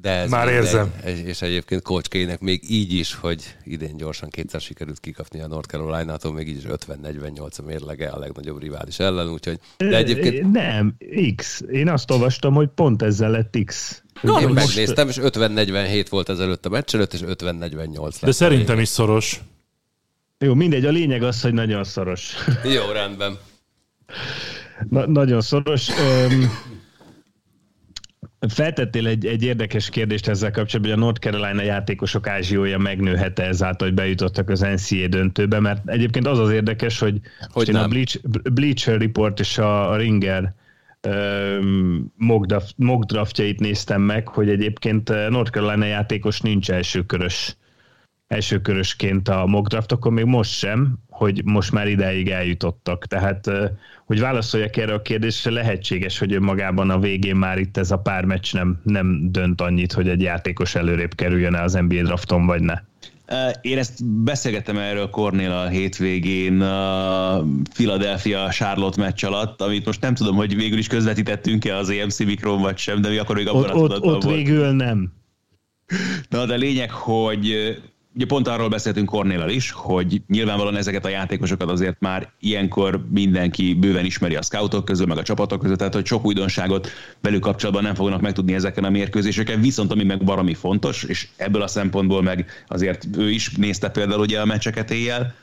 De már érzem. És egyébként Coach K-nek még így is, hogy idén gyorsan kétszer sikerült kikapni a North Carolinától, még így is 50-48 a mérlege a legnagyobb rivális ellen, úgyhogy... De egyébként... Nem, X. Én azt olvastam, hogy pont ezzel lett X. No, én megnéztem, és 50-47 volt ezelőtt a meccs előtt, és 50-48 lett. De szerintem is szoros. Jó, mindegy, a lényeg az, hogy nagyon szoros. Jó, rendben. Nagyon szoros. Feltettél egy érdekes kérdést ezzel kapcsolatban, hogy a North Carolina játékosok ázsiója megnőhet-e ezáltal, hogy bejutottak az NCAA döntőbe, mert egyébként az érdekes, hogy a Bleacher Report és a Ringer mock draftjait néztem meg, hogy egyébként North Carolina játékos nincs elsőkörösként a mock draftokon, még most sem, hogy most már idáig eljutottak. Tehát, hogy válaszoljak erre a kérdésre, lehetséges, hogy önmagában a végén már itt ez a pár meccs nem dönt annyit, hogy egy játékos előrébb kerüljön-e az NBA drafton, vagy ne. Én ezt beszélgettem erről Kornél a hétvégén a Philadelphia-Charlotte meccs alatt, amit most nem tudom, hogy végül is közvetítettünk-e az EMC Mikron vagy sem, de mi akkor még abban a tudatban volt. Ott végül nem. Na, de lényeg, hogy Ugye pont arról beszéltünk Kornéllal is, hogy nyilvánvalóan ezeket a játékosokat azért már ilyenkor mindenki bőven ismeri a scoutok közül, meg a csapatok között, tehát hogy sok újdonságot velük kapcsolatban nem fognak megtudni ezeken a mérkőzéseken, viszont ami meg valami fontos, és ebből a szempontból meg azért ő is nézte például ugye a meccseket éjjel,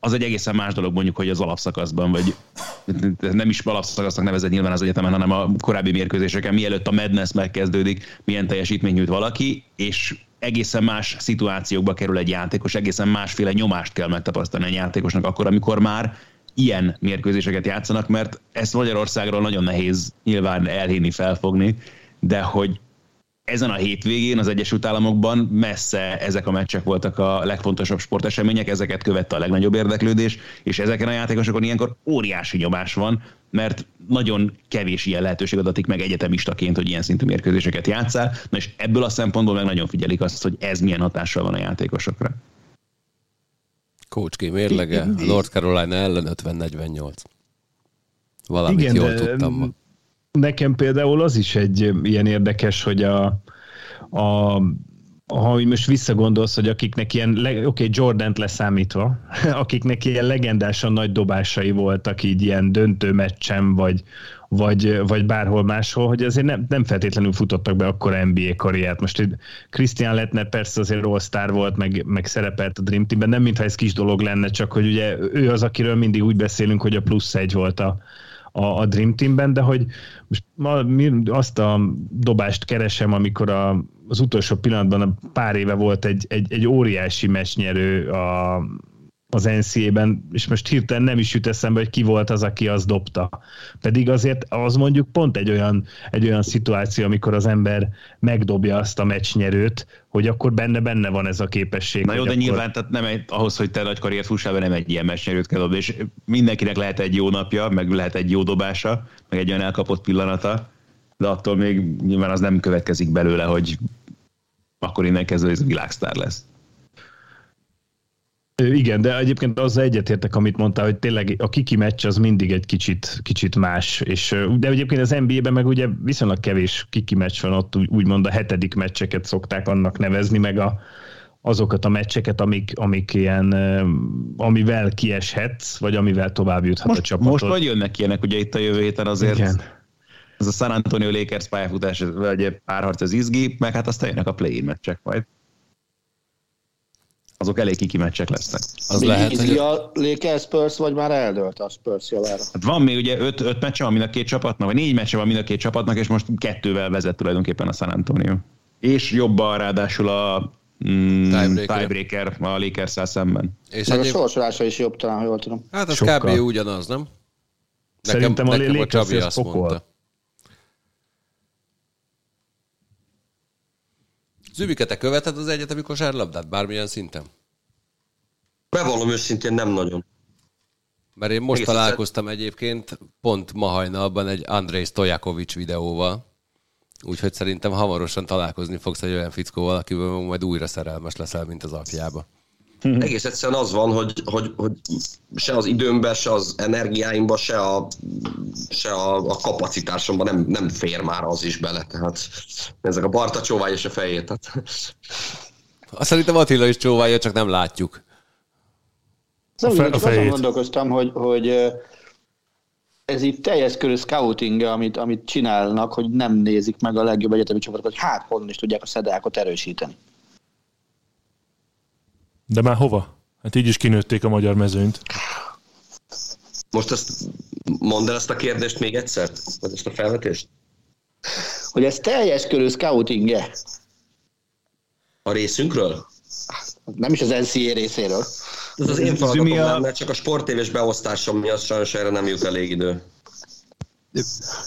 az egy egészen más dolog mondjuk, hogy az alapszakaszban, vagy nem is alapszakasznak nevezett nyilván az egyetemen, hanem a korábbi mérkőzéseken, mielőtt a madness megkezdődik, milyen teljesítményt nyújt valaki, és egészen más szituációkba kerül egy játékos, egészen másféle nyomást kell megtapasztalni egy játékosnak akkor, amikor már ilyen mérkőzéseket játszanak, mert ezt Magyarországról nagyon nehéz nyilván elhinni, felfogni, de hogy ezen a hétvégén az Egyesült Államokban messze ezek a meccsek voltak a legfontosabb sportesemények, ezeket követte a legnagyobb érdeklődés, és ezeken a játékosokon ilyenkor óriási nyomás van, mert nagyon kevés ilyen lehetőség adatik meg egyetemistaként, hogy ilyen szintű mérkőzéseket játsszál, na és ebből a szempontból meg nagyon figyelik azt, hogy ez milyen hatással van a játékosokra. Kócski mérlege North Carolina ellen 50-48. Valamit igen, jól tudtam ma. Nekem például az is egy ilyen érdekes, hogy ha most visszagondolsz, hogy akiknek ilyen, Jordant leszámítva, akiknek ilyen legendásan nagy dobásai voltak így ilyen döntő meccsen, vagy bárhol máshol, hogy azért nem feltétlenül futottak be akkor NBA karriert. Most Christian Lettner persze azért all-star volt, meg szerepelt a Dream Teamben, nem mintha ez kis dolog lenne, csak hogy ugye ő az, akiről mindig úgy beszélünk, hogy a +1 volt a Dream Teamben, de hogy most azt a dobást keresem, amikor az utolsó pillanatban pár éve volt egy óriási meccsnyerő az NCAA-ben, és most hirtelen nem is jut eszembe, hogy ki volt az, aki azt dobta. Pedig azért az mondjuk pont egy olyan szituáció, amikor az ember megdobja azt a meccsnyerőt, hogy akkor benne van ez a képesség. Na jó, de akkor... nyilván, tehát nem ahhoz, hogy te nagy karriert fussál, nem egy ilyen meccsnyerőt kell dobni, és mindenkinek lehet egy jó napja, meg lehet egy jó dobása, meg egy olyan elkapott pillanata, de attól még nyilván az nem következik belőle, hogy akkor innen kezdve ez világsztár lesz. Igen, de egyébként azzal egyetértek, amit mondtál, hogy tényleg a kiki meccs az mindig egy kicsit más, de egyébként az NBA-ben meg ugye viszonylag kevés kiki meccs van, ott úgymond a hetedik meccseket szokták annak nevezni, meg azokat a meccseket, amik ilyen, amivel kieshetsz, vagy amivel tovább juthat a csapatod. Most vagy jönnek ilyenek, ugye itt a jövő héten azért... Igen. Ez a San Antonio Lakers pályafutás, vagy egy párharc az izgi, meg hát aztán jönnek a play-in meccsek majd. Azok elég kiki meccsek lesznek. Az mi lehet, hogy... a Lakers Spurs, vagy már eldőlt a Spurs javára? Hát van még ugye 5 meccse van mind a két csapatnak, vagy 4 meccse van mind a két csapatnak, és most 2-vel vezet tulajdonképpen a San Antonio. És jobban ráadásul a tiebreaker a Lakers-szel szemben. És meg a sorsolása is jobb talán, ha jól tudom. Hát az kb. Ugyanaz, nem? Szerintem nekem a Csabi azt mondta. Zübike, te követed az egyetemi kosárlabdát bármilyen szinten? Bevallom őszintén, nem nagyon. Mert én most egész találkoztam egyébként pont ma hajnalban egy Andrej Stojakovics videóval, úgyhogy szerintem hamarosan találkozni fogsz egy olyan fickóval, akiből majd újra szerelmes leszel, mint az apjába. Egész egyszerűen az van, hogy se az időmben, se az energiáimban, se a kapacitásomban nem fér már az is bele. Tehát ezek a Barta csóválja se fejét. Tehát. Azt szerintem Attila is csóválja, csak nem látjuk. Azon gondolkoztam, hogy ez itt teljes körű scouting, amit csinálnak, hogy nem nézik meg a legjobb egyetemi csapatokat, hát honnan is tudják a SZEDEÁK-ot erősíteni. De már hova? Hát így is kinőtték a magyar mezőnyt. Most mondd el ezt a kérdést még egyszer? Vagy ezt a felvetést? Hogy ez teljes körű scouting-e? A részünkről? Nem is az NCAA részéről. Ez az én feladatom lenne, csak a Sport TV-s beosztásom miatt sajnos erre nem jut elég idő.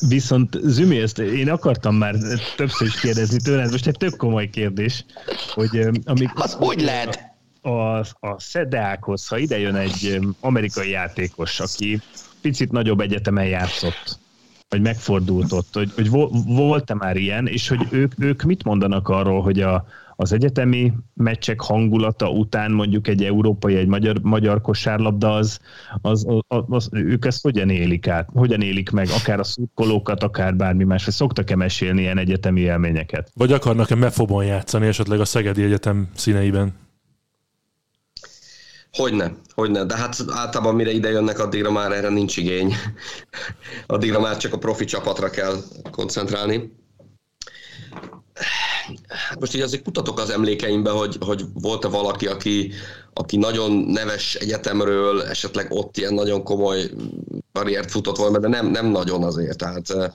Viszont Zümi, ezt én akartam már többször is kérdezni tőled, most egy tök komoly kérdés, hogy... Az hogy lehet? A SZEDEÁK-hoz, ha ide jön egy amerikai játékos, aki picit nagyobb egyetemen játszott, vagy megfordult ott, hogy volt-e már ilyen, és hogy ők mit mondanak arról, hogy az egyetemi meccsek hangulata után mondjuk egy európai, egy magyar kosárlabda, ők ezt hogyan élik át? Hogyan élik meg akár a szurkolókat, akár bármi más? Vagy szoktak-e mesélni ilyen egyetemi élményeket? Vagy akarnak-e mefobon játszani esetleg a Szegedi Egyetem színeiben? Hogyne, de hát általában mire ide jönnek, addigra már erre nincs igény. Addigra már csak a profi csapatra kell koncentrálni. Most így azért kutatok az emlékeimbe, hogy volt-e valaki, aki nagyon neves egyetemről, esetleg ott ilyen nagyon komoly karriert futott volna, de nem nagyon azért. Tehát,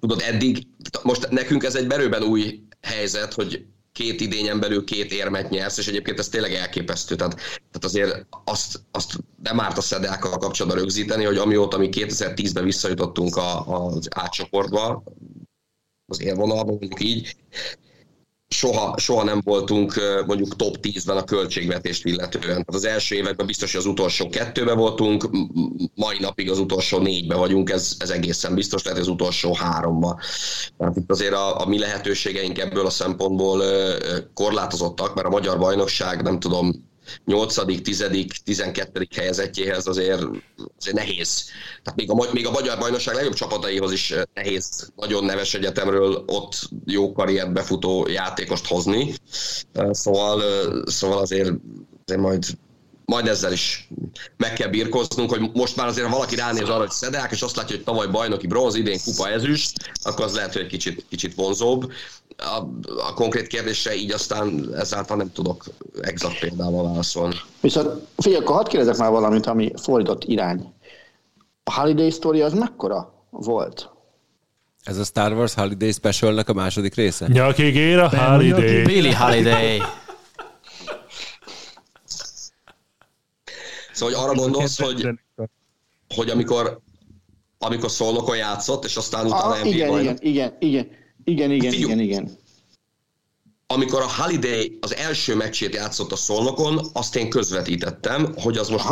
tudod, eddig, most nekünk ez egy berőben új helyzet, hogy 2 idényen belül 2 érmet nyersz, és egyébként ez tényleg elképesztő. Tehát azért azt nem árt a SZEDEÁK-kal kapcsolatban rögzíteni, hogy amióta mi 2010-ben visszajutottunk az A csoportba, az élvonalban, mondjuk így, soha nem voltunk mondjuk top 10-ben a költségvetést illetően. Az első években biztos, hogy az utolsó 2-ben voltunk, mai napig az utolsó 4-ben vagyunk, ez egészen biztos, tehát az utolsó 3-ban. Tehát itt azért a mi lehetőségeink ebből a szempontból korlátozottak, mert a magyar bajnokság, nem tudom, 8., 10., 12. helyezettjéhez azért nehéz. Tehát még a magyar bajnokság legjobb csapataihoz is nehéz nagyon neves egyetemről ott jó karriert befutó játékost hozni. Szóval azért majd ezzel is meg kell birkóznunk, hogy most már azért ha valaki ránéz arra, hogy SZEDEÁK, és azt látja, hogy tavaly bajnoki bronz, idén kupa ezüst, akkor az lehet, hogy egy kicsit vonzóbb. A konkrét kérdésre így aztán ezáltal nem tudok exakt példával válaszolni. Viszont figyelj, akkor hadd kérdezek már valamit, ami fordított irány. A Holiday Story az mekkora volt? Ez a Star Wars Holiday Specialnek a második része? Nyakig ér a Holiday. Billy Holiday. Szóval arra gondolsz, hogy amikor Szolnokon játszott, és aztán utána... Igen. Amikor a Holiday az első meccsét játszott a Szolnokon, azt én közvetítettem, hogy az most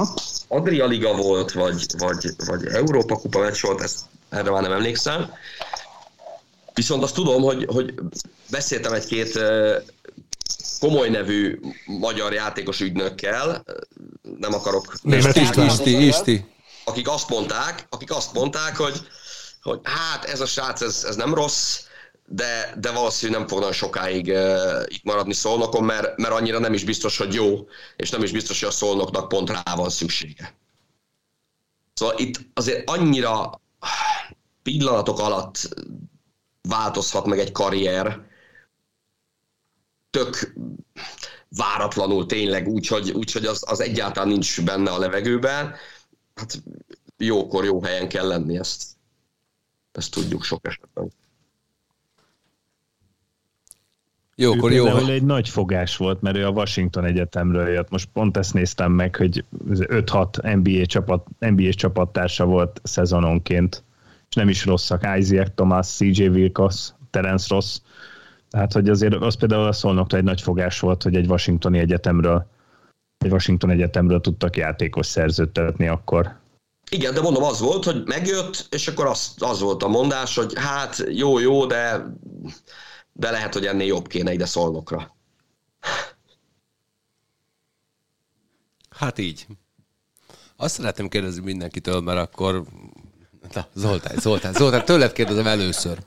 Adria Liga volt, vagy Európa Kupa meccs volt, erre már nem emlékszem. Viszont azt tudom, hogy beszéltem egy-két komoly nevű magyar játékos ügynökkel, nem akarok... Isti. Akik azt mondták, hogy hát ez a srác, ez nem rossz, de valószínűleg nem fog nagyon sokáig itt maradni Szolnokon, mert annyira nem is biztos, hogy jó, és nem is biztos, hogy a Szolnoknak pont rá van szüksége. Szóval itt azért annyira pillanatok alatt változhat meg egy karrier, tök váratlanul tényleg, úgyhogy az egyáltalán nincs benne a levegőben. Hát jókor, jó helyen kell lenni, ezt tudjuk sok esetben. Jókor, jó. Egy nagy fogás volt, mert ő a Washington Egyetemről jött. Most pont ezt néztem meg, hogy 5-6 NBA csapattársa volt szezononként, és nem is rosszak. Isaiah Thomas, CJ Wilcox, Terence Ross. Tehát, hogy azért az például a Szolnoktól egy nagy fogás volt, hogy egy Washington Egyetemről tudtak játékos szerződtetni akkor. Igen, de mondom, az volt, hogy megjött, és akkor az volt a mondás, hogy hát jó, de lehet, hogy ennél jobb kéne ide Szolnokra. Hát így. Azt szeretném kérdezni mindenkitől, mert akkor... Na, Zoltán, tőled kérdezem először.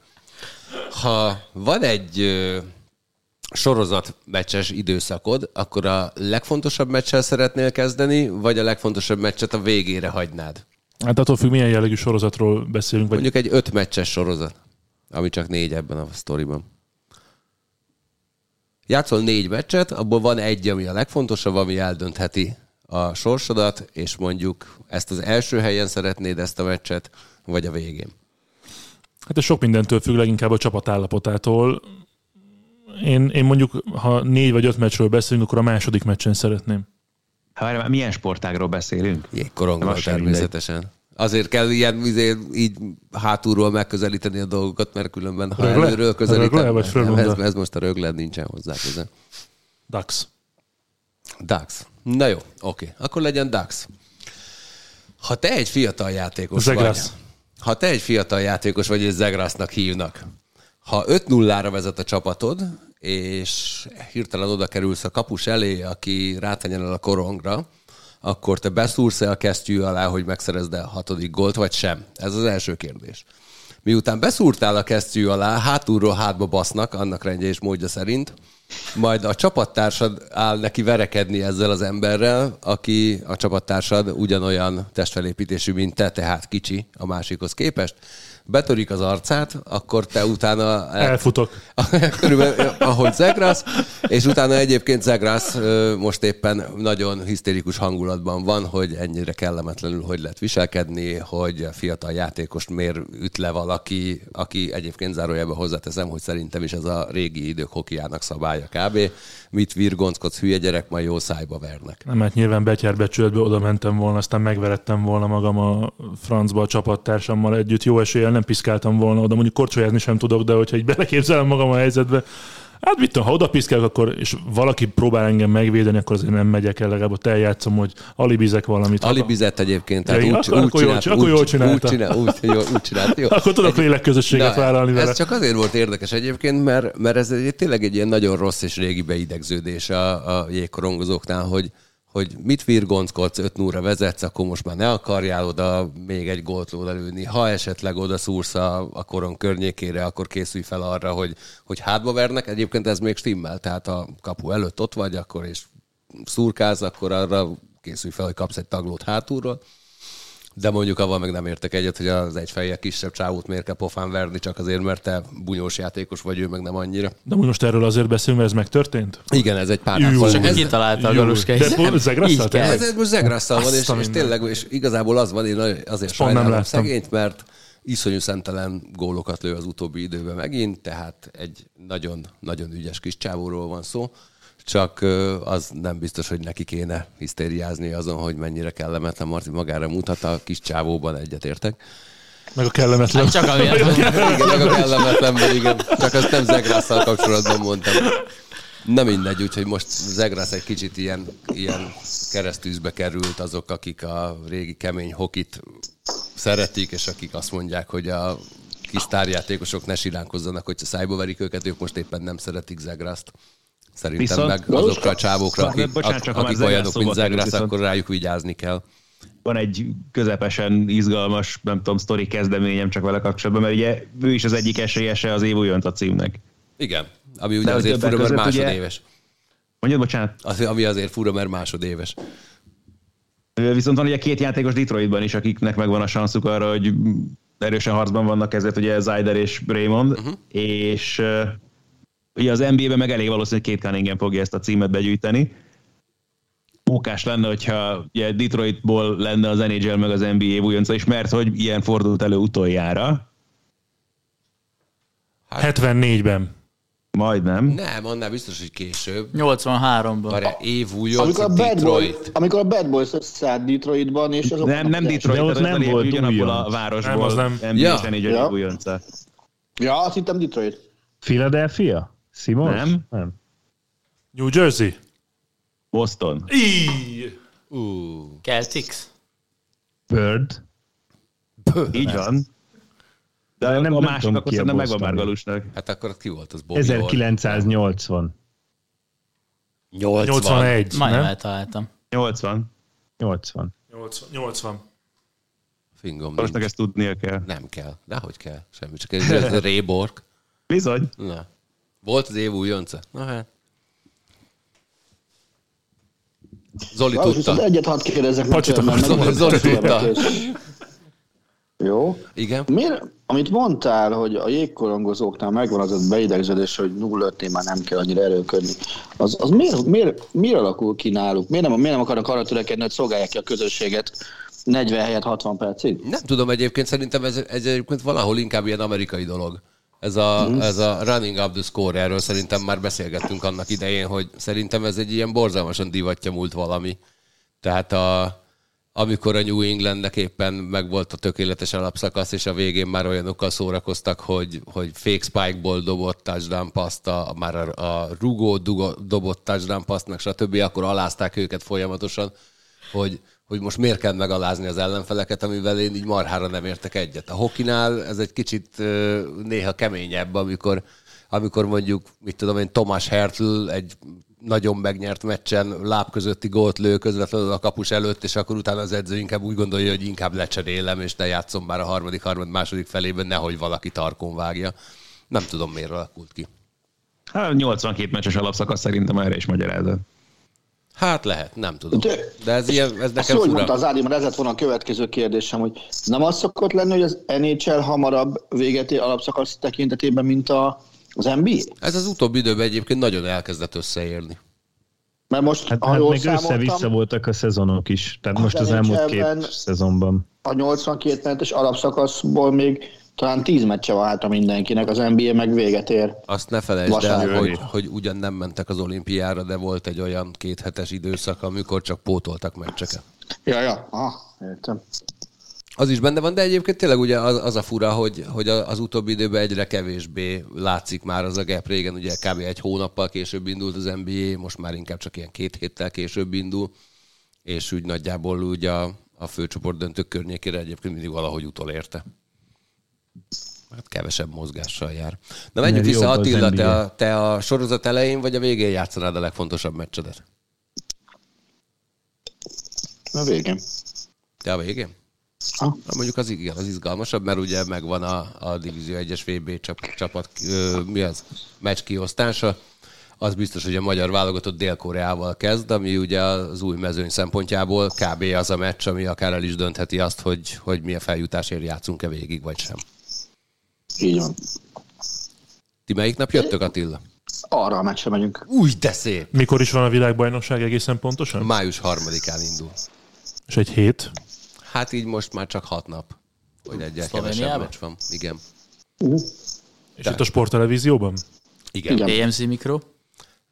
Ha van egy sorozatmeccses időszakod, akkor a legfontosabb meccsel szeretnél kezdeni, vagy a legfontosabb meccset a végére hagynád? Hát attól függ, milyen jellegű sorozatról beszélünk. Mondjuk egy 5 meccses sorozat, ami csak 4 ebben a sztoriban. Játszol 4 meccset, abból van egy, ami a legfontosabb, ami eldöntheti a sorsodat, és mondjuk ezt az első helyen szeretnéd ezt a meccset, vagy a végén. Hát ez sok mindentől függ, leginkább a csapat állapotától. Én mondjuk, ha 4 vagy 5 meccsről beszélünk, akkor a második meccsen szeretném. Hát, milyen sportágról beszélünk? Jégkorongról természetesen. Mindegy. Azért kell ilyen így hátulról megközelíteni a dolgokat, mert különben ha előről közelítem, ez most a rögled nincsen hozzá közel. Dax. Na jó, oké. Akkor legyen Dax. Ha te egy fiatal játékos Zegrász. Vagy... Ha te egy fiatal játékos vagy, és Zegrásznak hívnak, ha 5-0-ra vezet a csapatod, és hirtelen oda kerülsz a kapus elé, aki rátanyarul a korongra, akkor te beszúrsz-e a kesztyű alá, hogy megszerezd a 6. gólt, vagy sem? Ez az első kérdés. Miután beszúrtál a kesztyű alá, hátulról hátba basznak, annak rendje és módja szerint, majd a csapattársad áll neki verekedni ezzel az emberrel, aki a csapattársad ugyanolyan testfelépítésű, mint te, tehát kicsi a másikhoz képest, betörik az arcát, akkor te utána... Elfutok. Körülbelül, ahogy zegrász, és utána egyébként zegrász most éppen nagyon hisztérikus hangulatban van, hogy ennyire kellemetlenül hogy lehet viselkedni, hogy fiatal játékost miért üt le valaki, aki egyébként zárójelben hozzáteszem, hogy szerintem is ez a régi idők hokijának szabálya kb. Mit virgonckodsz, hülye gyerek, majd jó szájba vernek. Nem, hát nyilván betyárbecsületbe oda mentem volna, aztán megverettem volna magam a francba a csapattársammal együtt. Jó eséllyel nem piszkáltam volna oda, mondjuk korcsolyázni sem tudok, de hogyha így beleképzelem magam a helyzetbe, hát mit tudom, ha oda piszkálok, akkor, és valaki próbál engem megvédeni, akkor azért nem megyek el, legalább ott eljátszom, hogy alibizek valamit. Alibizett egyébként, tehát úgy csinálta. Jó. Akkor tudok lélekközösséget vállalni vele. Ez csak azért volt érdekes egyébként, mert ez tényleg egy ilyen nagyon rossz és régi beidegződés a jégkorongozóknál, hogy mit virgonckodsz, 5-0-ra vezetsz, akkor most már ne akarjál oda még egy gólt lőni. Ha esetleg oda szúrsz a koron környékére, akkor készülj fel arra, hogy hátba vernek. Egyébként ez még stimmel, tehát ha kapu előtt ott vagy, akkor és szurkálsz, akkor arra készülj fel, hogy kapsz egy taglót hátulról. De mondjuk avval meg nem értek egyet, hogy az egyfejjel kisebb csávót miért kell pofán verni, csak azért, mert te bunyós játékos vagy, ő meg nem annyira. De most erről azért beszélünk, mert ez megtörtént? Igen, ez egy pár napon. Csak ez kitalálta a galuskejét. De Zegrasszal? Ez most Zegrasszal van, és tényleg, és igazából az van, én azért sajnálom szegényt, mert iszonyú szentelen gólokat lő az utóbbi időben megint, tehát egy nagyon-nagyon ügyes kis csávóról van szó. Csak az nem biztos, hogy neki kéne hisztériázni azon, hogy mennyire kellemetlen Marci magára mutat, a kis csávóban egyetértek. Meg a kellemetlen. Hát csak amiatt. Igen, meg a kellemetlenben, igen. Csak azt nem Zegrásszal kapcsolatban mondtam. Na mindegy, úgyhogy most Zegrász egy kicsit ilyen keresztűzbe került, azok, akik a régi kemény hokit szeretik, és akik azt mondják, hogy a kis tárjátékosok ne silánkozzanak, hogyha szájba verik őket, ők most éppen nem szeretik Zegrászt. Szerintem viszont, meg azokra a csávókra, akik olyanok, mint Zegrász, akkor rájuk vigyázni kell. Van egy közepesen izgalmas, nem tudom, sztori kezdeményem csak vele kapcsolatban, mert ugye ő is az egyik esélyese az év újonc a címnek. Igen, ami ugye azért fura, mert másodéves. Mondjad, bocsánat? Ami azért fura, mert másodéves. Viszont van ugye két játékos Detroitban is, akiknek megvan a sanszuk arra, hogy erősen harcban vannak ezért, ugye Zider és Raymond, és... Ugye az NBA-ben meg elég valószínű, hogy Kate Cunningham fogja ezt a címet begyűjteni. Mókás lenne, hogyha ugye Detroitból lenne az NHL meg az NBA újonca is, mert hogy ilyen fordult elő utoljára. 74-ben. Majdnem. Nem, annál biztos, hogy később. 83-ban. Várjál, év újonc a Detroit. Amikor a Bad Boys összeállt Detroitban, és azok... Nem Detroit, de ott nem volt ugyanabból a városból nem. NBA-s NHL újonca. Ja, azt hittem Detroit. Philadelphia? Simons? Nem. New Jersey? Boston. Celtics? Bird? Így van. De nem a másik, akkor szerintem megvan már galusnak. Hát akkor ki volt az Bobby 1980. 81. Majdnem eltaláltam. 80. Fingom. Mostnak ezt tudnia kell. Nem kell. Dehogy kell. Semmi. Csak ez Ray Borg. Bizony. Na. Volt az év újonca. Na hát. Zoli tudta. Egyet hadd kérdezzek. Zoli tudta. Jó. Igen. Miért, amit mondtál, hogy a jégkorongozóknál megvan az a beidegződés, hogy 0-5-nél már nem kell annyira erőködni. Az miért alakul ki náluk? Miért nem akarnak arra törekedni, hogy szolgálják ki a közösséget 40 helyett 60 percig? Nem tudom egyébként, szerintem ez egyébként valahol inkább ilyen amerikai dolog. Ez a running up the score, erről szerintem már beszélgettünk annak idején, hogy szerintem ez egy ilyen borzalmasan divatja múlt valami. Tehát amikor a New Englandnek éppen megvolt a tökéletes alapszakasz, és a végén már olyanokkal szórakoztak, hogy fake spike-ból dobott touchdown paszt, már a rugó dobott touchdown pasztnak, stb. Akkor alázták őket folyamatosan, hogy most miért kell megalázni az ellenfeleket, amivel én így marhára nem értek egyet. A hokinál ez egy kicsit néha keményebb, amikor mondjuk, mit tudom én, Thomas Hertl egy nagyon megnyert meccsen lábközötti gólt lő közvetlenül a kapus előtt, és akkor utána az edző inkább úgy gondolja, hogy inkább lecserélem, és ne játszom már a második felében, nehogy valaki tarkon vágja. Nem tudom, miért alakult ki. Hát 82 meccses alapszakasz szerintem erre is magyarázat. Hát lehet, nem tudom. De ez, ilyen, ez nekem fura. Úgy mondta az Ádám, ez lett volna a következő kérdésem, hogy nem az szokott lenni, hogy az NHL hamarabb véget ér alapszakasz tekintetében, mint az NBA? Ez az utóbbi időben egyébként nagyon elkezdett összeérni. Mert most, ha jól számoltam, össze-vissza voltak a szezonok is. Tehát most az elmúlt két szezonban. A 82 mentes alapszakaszból még talán 10 meccse van hátra mindenkinek, az NBA meg véget ér. Azt ne felejtsd el, hogy ugyan nem mentek az olimpiára, de volt egy olyan kéthetes időszak, amikor csak pótoltak meccseket. Ja, értem. Az is benne van, de egyébként tényleg ugye az a fura, hogy az utóbbi időben egyre kevésbé látszik már az a gap. Régen ugye kb. Egy hónappal később indult az NBA, most már inkább csak ilyen 2 héttel később indul, és úgy nagyjából ugye a főcsoport döntők környékére egyébként mindig valahogy utolérte. Hát kevesebb mozgással jár. Na menjünk vissza, Attila, te a sorozat elején vagy a végén játszanád a legfontosabb meccsedet? A végén. Te a végén? Ha. Na, mondjuk az igen, az izgalmasabb, mert ugye megvan a Divízió 1-es VB csapat meccs kiosztása. Az biztos, hogy a magyar válogatott Dél-Koreával kezd, ami ugye az új mezőny szempontjából kb. Az a meccs, ami akár el is döntheti azt, hogy milyen feljutásért játszunk-e végig, vagy sem. Így van. Ti melyik nap jöttök, Attila? Arra a meccsre megyünk. Új, de szép! Mikor is van a világbajnokság egészen pontosan? Május 3-án indul. És egy hét? Hát így most már csak 6 nap, hogy egyel kevesebb meccs van. Igen. És itt a sporttelevízióban? Igen. EMC Mikro?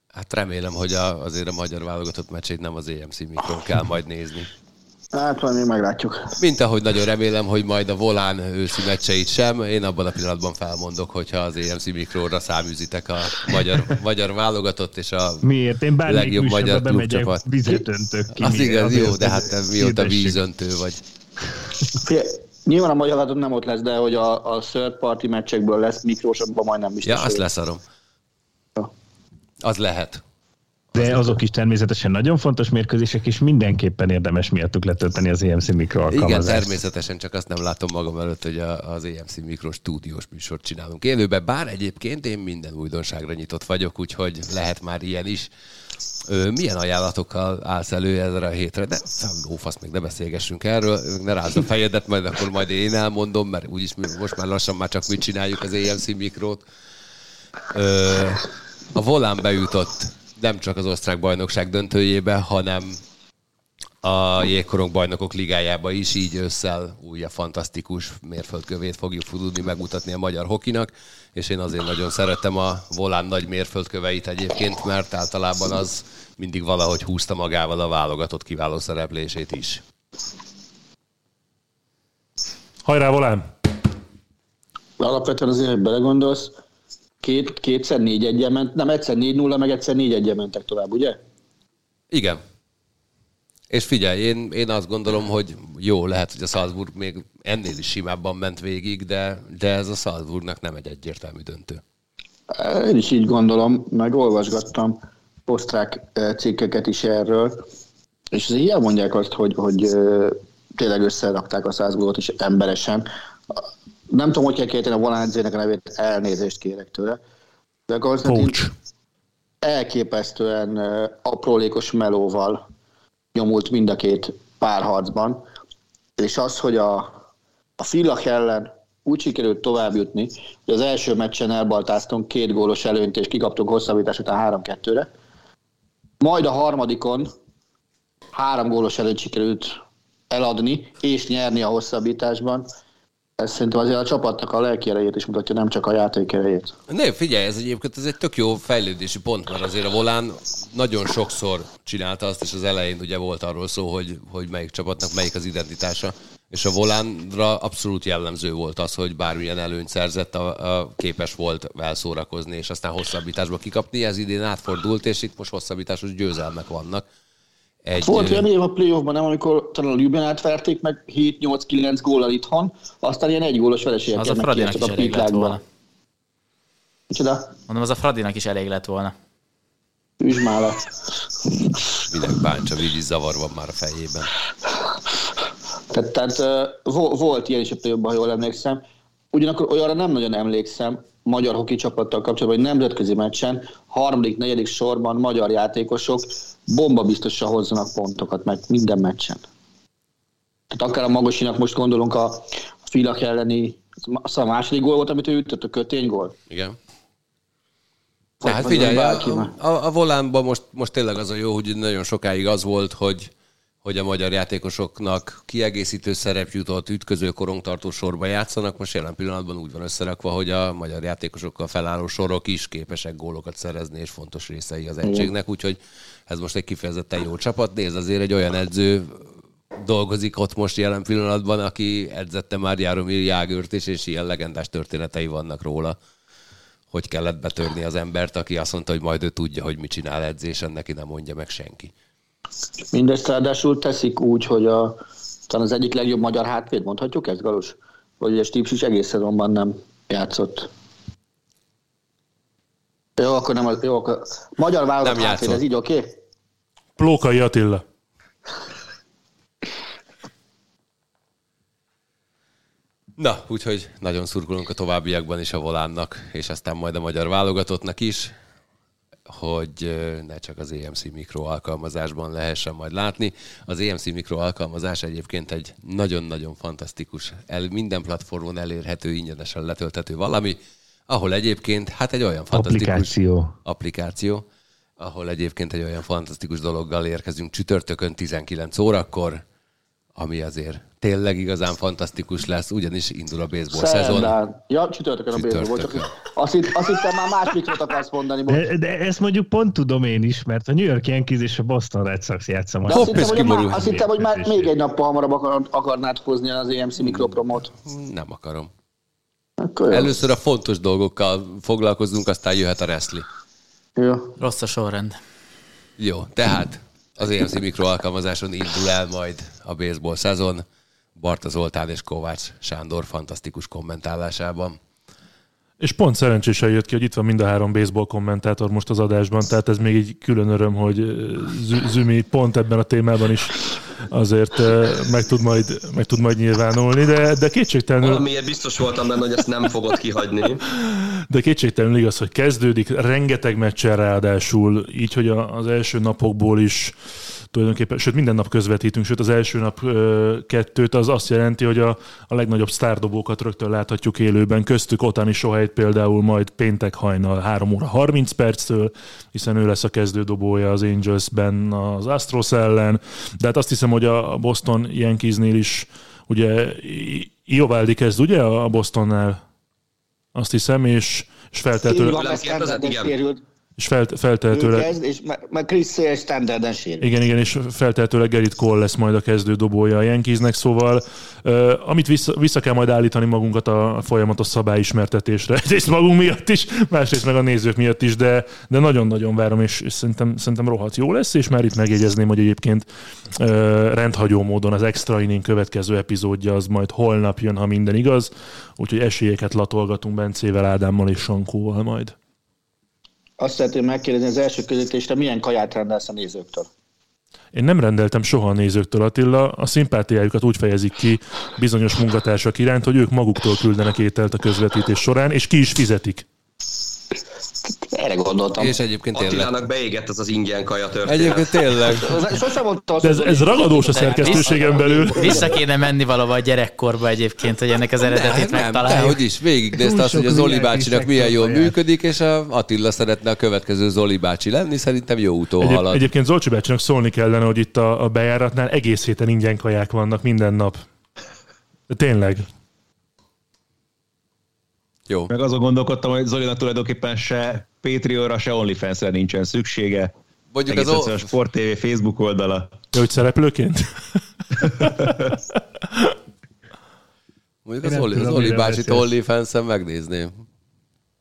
Hát remélem, hogy azért a magyar válogatott meccsét nem az EMC Mikron kell majd nézni. Hát van, még meglátjuk. Mint ahogy nagyon remélem, hogy majd a Volán őszi meccseit sem. Én abban a pillanatban felmondok, hogyha az EMC Mikróra száműzitek a magyar válogatott és a miért? Én legjobb magyar klubcsapat. Vizet öntök ki. Az igaz, jó, de hát te mióta vízöntő vagy. Nyilván a magyar válogatott nem ott lesz, de hogy a third party meccsekből lesz Mikrós, abban majdnem biztos. Ja, azt leszarom. Az lehet. De azok is természetesen nagyon fontos mérkőzések, és mindenképpen érdemes miattuk letölteni az EMC Mikro alkalmazást. Igen, természetesen, csak azt nem látom magam előtt, hogy az EMC Mikro stúdiós műsort csinálunk élőben, bár egyébként én minden újdonságra nyitott vagyok, úgyhogy lehet már ilyen is. Milyen ajánlatokkal állsz elő ezzel a hétre? De lófasz, még ne beszélgessünk erről, ne rázd a fejedet, majd akkor majd én elmondom, mert úgyis most már lassan már csak mi csináljuk az EMC Mikrót. A Volán bejutott nem csak az osztrák bajnokság döntőjébe, hanem a jégkorong bajnokok ligájába is, így ősszel új a fantasztikus mérföldkövét fogjuk tudni megmutatni a magyar hokinak, és én azért nagyon szeretem a Volán nagy mérföldköveit egyébként, mert általában az mindig valahogy húzta magával a válogatott kiváló szereplését is. Hajrá, Volán! Alapvetően azért, hogy belegondolsz, kétszer 4-1-jel ment, nem egyszer 4-0, meg egyszer 4-1-jel mentek tovább, ugye? Igen. És figyelj, én azt gondolom, hogy jó, lehet, hogy a Salzburg még ennél is simábban ment végig, de ez a Salzburgnak nem egy egyértelmű döntő. Én is így gondolom, meg olvasgattam osztrák cikkeket is erről, és azért ilyen mondják azt, hogy tényleg összerakták a Salzburgot is emberesen. Nem tudom, hogy kell kérteni a Volán edzőnek a nevét, elnézést kérek tőle. De Konstantin elképesztően aprólékos melóval nyomult mind a két párharcban, és az, hogy a Fillach ellen úgy sikerült továbbjutni, hogy az első meccsen elbaltáztunk 2 gólos előnyt, és kikaptunk hosszabbítás után 3-2-re. Majd a harmadikon 3 gólos előnyt sikerült eladni, és nyerni a hosszabbításban. Ez szerintem azért a csapatnak a lelki erejét is mutatja, nem csak a játék erejét. Ne, figyelj, ez egyébként ez egy tök jó fejlődési pont, mert azért a Volán nagyon sokszor csinálta azt, és az elején ugye volt arról szó, hogy melyik csapatnak melyik az identitása, és a Volánra abszolút jellemző volt az, hogy bármilyen előnyt szerzett, képes volt elszórakozni, és aztán hosszabbításba kikapni. Ez idén átfordult, és itt most hosszabbításos győzelmek vannak. Volt ilyen év a playoffban, nem, amikor talán a Ljubljanát verték meg 7-8-9 góllal itthon, aztán ilyen 1 gólos vereségekkel. Az a Fradinak is elég lett volna. Micsoda? Mondom, az a Fradinak is elég lett volna. Üsd már le. Minek bántsa, így zavar van már a fejében. Tehát volt ilyen is a jobban, ha jól emlékszem. Ugyanakkor olyanra nem nagyon emlékszem magyar hoki csapattal kapcsolatban, hogy nemzetközi meccsen, harmadik, negyedik sorban magyar játékosok bombabiztosan hozzanak pontokat, mert minden meccsen. Tehát akár a Magosinak most gondolunk a Filak elleni, az a második gól volt, amit ő ütött, a köténygól. Igen. Tehát figyelj, a volánban most tényleg az a jó, hogy nagyon sokáig az volt, hogy a magyar játékosoknak kiegészítő szerep jutott, ütköző korongtartó sorba játszanak. Most jelen pillanatban úgy van összerakva, hogy a magyar játékosokkal felálló sorok is képesek gólokat szerezni, és fontos részei az egységnek. Úgyhogy ez most egy kifejezetten jó csapat. Nézd, azért egy olyan edző dolgozik ott most jelen pillanatban, aki edzette már Jaromír Jágőrt is, és ilyen legendás történetei vannak róla, hogy kellett betörni az embert, aki azt mondta, hogy majd ő tudja, hogy mit csinál edzésen, neki nem mondja meg senki. Mindezt ráadásul teszik úgy, hogy talán az egyik legjobb magyar hátvéd, mondhatjuk ezt, Galus? Vagy ugye Stips is egész szezonban nem játszott. Jó, akkor nem. Jó, akkor... Magyar válogatott hátvéd, ez így oké? Okay? Plókai Attila. Na, úgyhogy nagyon szurkolunk a továbbiakban is a volánnak, és aztán majd a magyar válogatottnak is, hogy ne csak az EMC Mikro alkalmazásban lehessen majd látni. Az EMC Mikro alkalmazás egyébként egy nagyon-nagyon fantasztikus, minden platformon elérhető, ingyenesen letölthető valami, ahol egyébként, egy olyan fantasztikus applikáció, ahol egyébként egy olyan fantasztikus dologgal érkezünk csütörtökön 19 órakor, ami azért tényleg igazán fantasztikus lesz, ugyanis indul a baseball szezon. Ja, csütörtökön a baseball, csak azt hittem már más mikrot akarsz mondani. De ezt mondjuk pont tudom én is, mert a New York Yankees és a Boston Red Sox játszom. Azt hittem, hogy már még egy nappal hamarabb akarnád hozni az EMC mikropromot. Nem akarom. Először a fontos dolgokkal foglalkozunk, aztán jöhet a wrestling. Jó. Rossz a sorrend. Jó, tehát... Az EMC Mikro alkalmazáson indul el majd a baseball szezon Barta Zoltán és Kovács Sándor fantasztikus kommentálásában. És pont szerencsésen jött ki, hogy itt van mind a három baseball kommentátor most az adásban, tehát ez még így külön öröm, hogy Zümi pont ebben a témában is azért meg tud majd nyilvánulni, de kétségtelenül... Valamiért biztos voltam benne, hogy ezt nem fogod kihagyni. De kétségtelenül igaz, hogy kezdődik rengeteg meccsen ráadásul, így, hogy az első napokból is tulajdonképpen, sőt minden nap közvetítünk, sőt az első nap kettőt, az azt jelenti, hogy a legnagyobb sztárdobókat rögtön láthatjuk élőben, köztük Ohtani Shohei például majd péntek hajnal 3 óra 30 perctől, hiszen ő lesz a kezdődobója az Angelsben az Astros ellen, de hát azt hiszem, hogy a Boston Yankeesnél is, ugye Iovaldi kezd ugye a Bostonnál, azt hiszem, és feltehetőleg... És Chris Sale standarden sérül. Igen, és feltehetőleg Gerrit Cole lesz majd a kezdő dobója a Yankeesnek, szóval amit vissza kell majd állítani magunkat a folyamatos szabályismertetésre. Egyrészt magunk miatt is, másrészt meg a nézők miatt is, de nagyon-nagyon várom, és szerintem rohadt jó lesz, és már itt megjegyezném, hogy egyébként rendhagyó módon az Extra Inning következő epizódja az majd holnap jön, ha minden igaz, úgyhogy esélyeket latolgatunk Bencével, Ádámmal és Sankóval majd. Azt szeretném megkérdezni az első közvetítésre, milyen kaját rendelsz a nézőktől? Én nem rendeltem soha a nézőktől, Attila. A szimpátiájukat úgy fejezik ki bizonyos munkatársak iránt, hogy ők maguktól küldenek ételt a közvetítés során, és ki is fizetik. Erre gondoltam. És egyébként Attilának beégett az ingyen kaja történet. Egyébként tényleg. Sosem mondta azt, ez ragadós a szerkesztőségen belül. Vissza kéne menni valahol gyerekkorba egyébként, hogy ennek az eredetét megtaláljuk. Hogy is végignézte azt, hogy a Zoli bácsinak milyen jól működik, és Attila szeretne a következő Zoli bácsi lenni, szerintem jó úton halad. Egyébként Zolcsi bácsinak szólni kellene, hogy itt a bejáratnál egész héten ingyen kaják vannak minden nap. Tényleg. Jó. Meg azon gondolkodtam, hogy Zolinak tulajdonképpen se Patreonra, se OnlyFansre nincsen szüksége. Mondjuk egész egyszerűen a Sport TV Facebook oldala. Hogy szereplőként? Mondjuk az Oli bácsit OnlyFansen megnézném.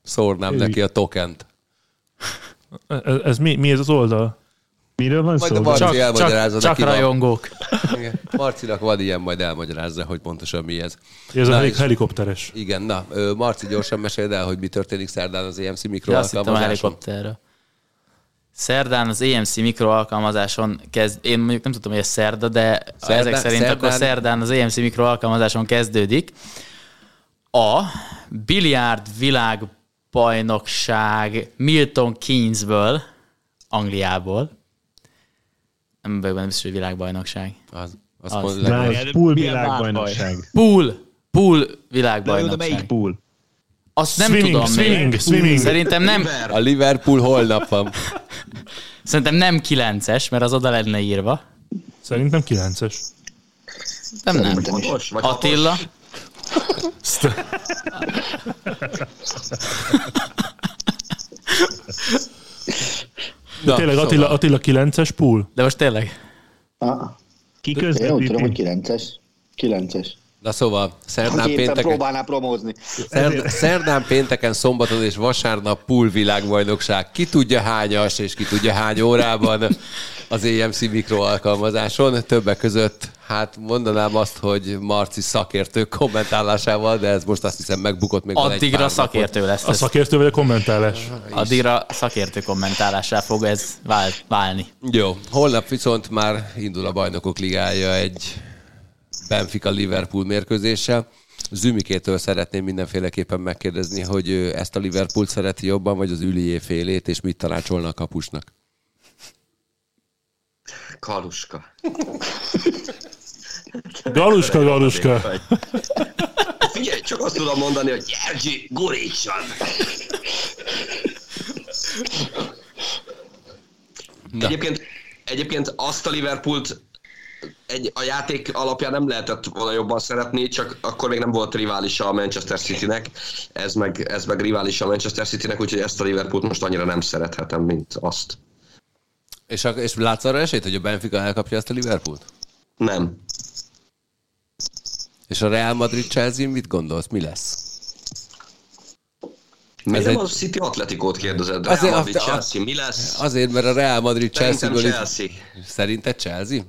Szórnám neki a tokent. Ez mi ez az oldal? Miről van majd szó? Majd a Marci elmagyarázza. Csak rajongók. Igen. Marcinak van ilyen, majd elmagyarázza, hogy pontosan mi ez. Ez na, a helikopteres. Igen, na, Marci, gyorsan meséld el, hogy mi történik szerdán az EMC mikroalkalmazáson. Azt hittem a helikopterre. Szerdán az EMC mikroalkalmazáson kezd, én mondjuk nem tudtam, hogy ez szerda, de ezek szerint szerdán. Akkor szerdán az EMC mikroalkalmazáson kezdődik. A biliárd világbajnokság Milton Keynesből, Angliából. Nem biztos, hogy világbajnokság. Az pool világbajnokság. Pool világbajnokság. De melyik pool? Azt nem tudom még. Szerintem nem. A Liverpool holnap van. Szerintem nem 9-es, mert az oda lenne írva. Szerintem 9-es. Nem. Attila. De tényleg Attila 9-es pool? De most tényleg. Ki közvetít? Én tudom, hogy 9-es. 9-es. Na szóval, szerdán, pénteken, szombaton és vasárnap pool világbajnokság. Ki tudja hányas és ki tudja hány órában az EMC mikroalkalmazáson. Többek között, hát mondanám azt, hogy Marci szakértő kommentálásával, de ez most azt hiszem megbukott még addigra egy pár szakértő napot. Lesz. A szakértő vagy a kommentálás? Addigra szakértő kommentálásra fog ez válni. Jó, holnap viszont már indul a Bajnokok Ligája egy Benfica-Liverpool mérkőzéssel. Zümikétől szeretném mindenféleképpen megkérdezni, hogy ezt a Liverpoolt szereti jobban, vagy az Ülié félét, és mit tanácsolna a kapusnak? Galuska. Galuska. Figyelj, csak azt tudom mondani, hogy Gyergyi, gurítson! Egyébként azt a Liverpoolt a játék alapján nem lehetett volna jobban szeretni, csak akkor még nem volt riválisa a Manchester Citynek, ez meg riválisa a Manchester Citynek, úgyhogy ezt a Liverpoolt most annyira nem szerethetem, mint azt. És látsz arra esélyt, hogy a Benfica elkapja ezt a Liverpoolt? Nem. És a Real Madrid-Chelsea mit gondolsz? Mi lesz? Miért nem a City Atletikót kérdezed? Real Madrid-Chelsea mi lesz? Azért, mert a Real Madrid-Chelsea-ből is... Szerinted Chelsea?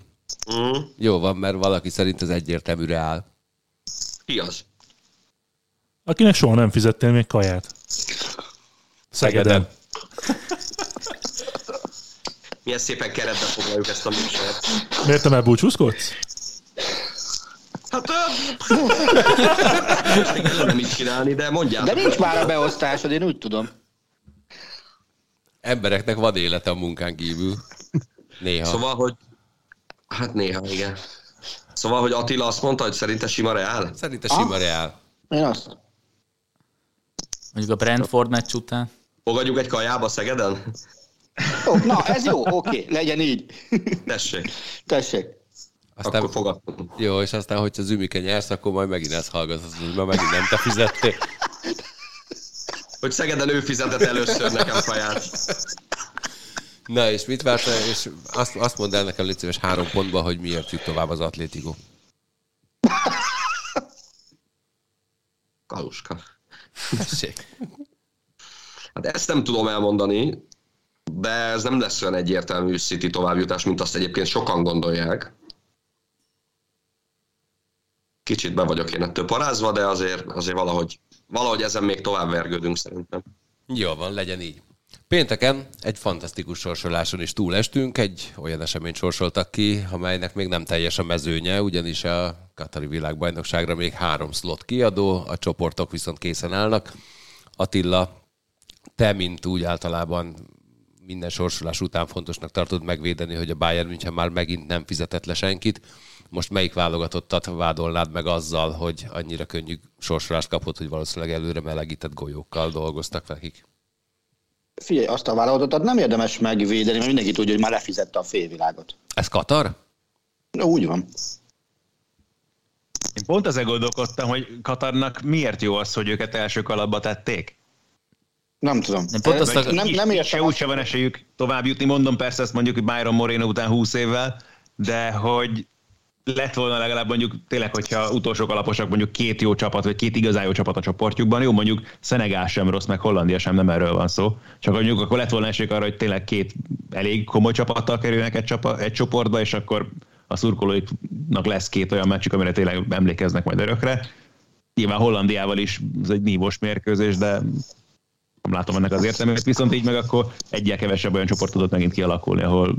Mm. Jó van, mert valaki szerint az egyértelműre áll. Igaz. Akinek soha nem fizettél még kaját. Szegeden. Milyen szépen keretbe foglaljuk ezt a műsort. Miért te már búcsúzkodsz? Hát... nem mit csinálni, de mondjál. De nincs már a beosztásod, én úgy tudom. Embereknek van élete a munkán kívül. Néha. Néha, igen. Szóval, hogy Attila azt mondta, hogy szerinte sima Reál? Szerinte sima Reál. Én azt. Mondjuk a Brentford meccs után. Fogadjuk egy kajába Szegeden? Jó, na, ez jó, oké, legyen így. Tessék. Aztán, akkor fogadtunk. Jó, és aztán, hogyha Zümike nyersz, akkor majd megint ezt hallgatsz, hogy már megint nem te fizettél. Hogy Szegeden ő fizetett először nekem kaját. Na, és mit vártál? És azt mondd el nekem, légy szíves, 3 pontban, hogy miért jut tovább az Atlético. Galuska. Tessék. Hát ezt nem tudom elmondani, de ez nem lesz olyan egyértelmű City továbbjutás, mint azt egyébként sokan gondolják. Kicsit be vagyok én ettől parázva, de azért valahogy ezen még tovább vergődünk szerintem. Jó van, legyen így. Pénteken egy fantasztikus sorsoláson is túlestünk, egy olyan eseményt sorsoltak ki, amelynek még nem teljes a mezőnye, ugyanis a katari világbajnokságra még 3 slot kiadó, a csoportok viszont készen állnak. Attila, te mint úgy általában minden sorsolás után fontosnak tartod megvédeni, hogy a Bayern München már megint nem fizetett le senkit. Most melyik válogatottat vádolnád meg azzal, hogy annyira könnyű sorsolást kapott, hogy valószínűleg előre melegített golyókkal dolgoztak nekik? Figyelj, azt a vállalatot nem érdemes megvédeni, mert mindenki tudja, hogy már lefizette a félvilágot. Ez Katar? No, úgy van. Én pont azért gondolkodtam, hogy Katarnak miért jó az, hogy őket első kalapba tették? Nem tudom. Nem értem. Úgyse van esélyük tovább jutni, mondom persze ezt mondjuk, hogy Byron Moreno után 20 évvel, de hogy lett volna legalább mondjuk tényleg, hogyha utolsó alaposak mondjuk 2 jó csapat, vagy 2 igazán jó csapat a csoportjukban, jó, mondjuk Szenegál sem rossz, meg Hollandia sem, nem erről van szó. Csak mondjuk akkor lett volna esély arra, hogy tényleg 2 elég komoly csapattal kerülnek egy csoportba, és akkor a szurkolóiknak lesz 2 olyan meccsük, amire tényleg emlékeznek majd örökre. Nyilván Hollandiával is ez egy nívós mérkőzés, de nem látom ennek az értelmét, viszont így meg akkor egyel kevesebb olyan csoport tudott megint kialakulni, ahol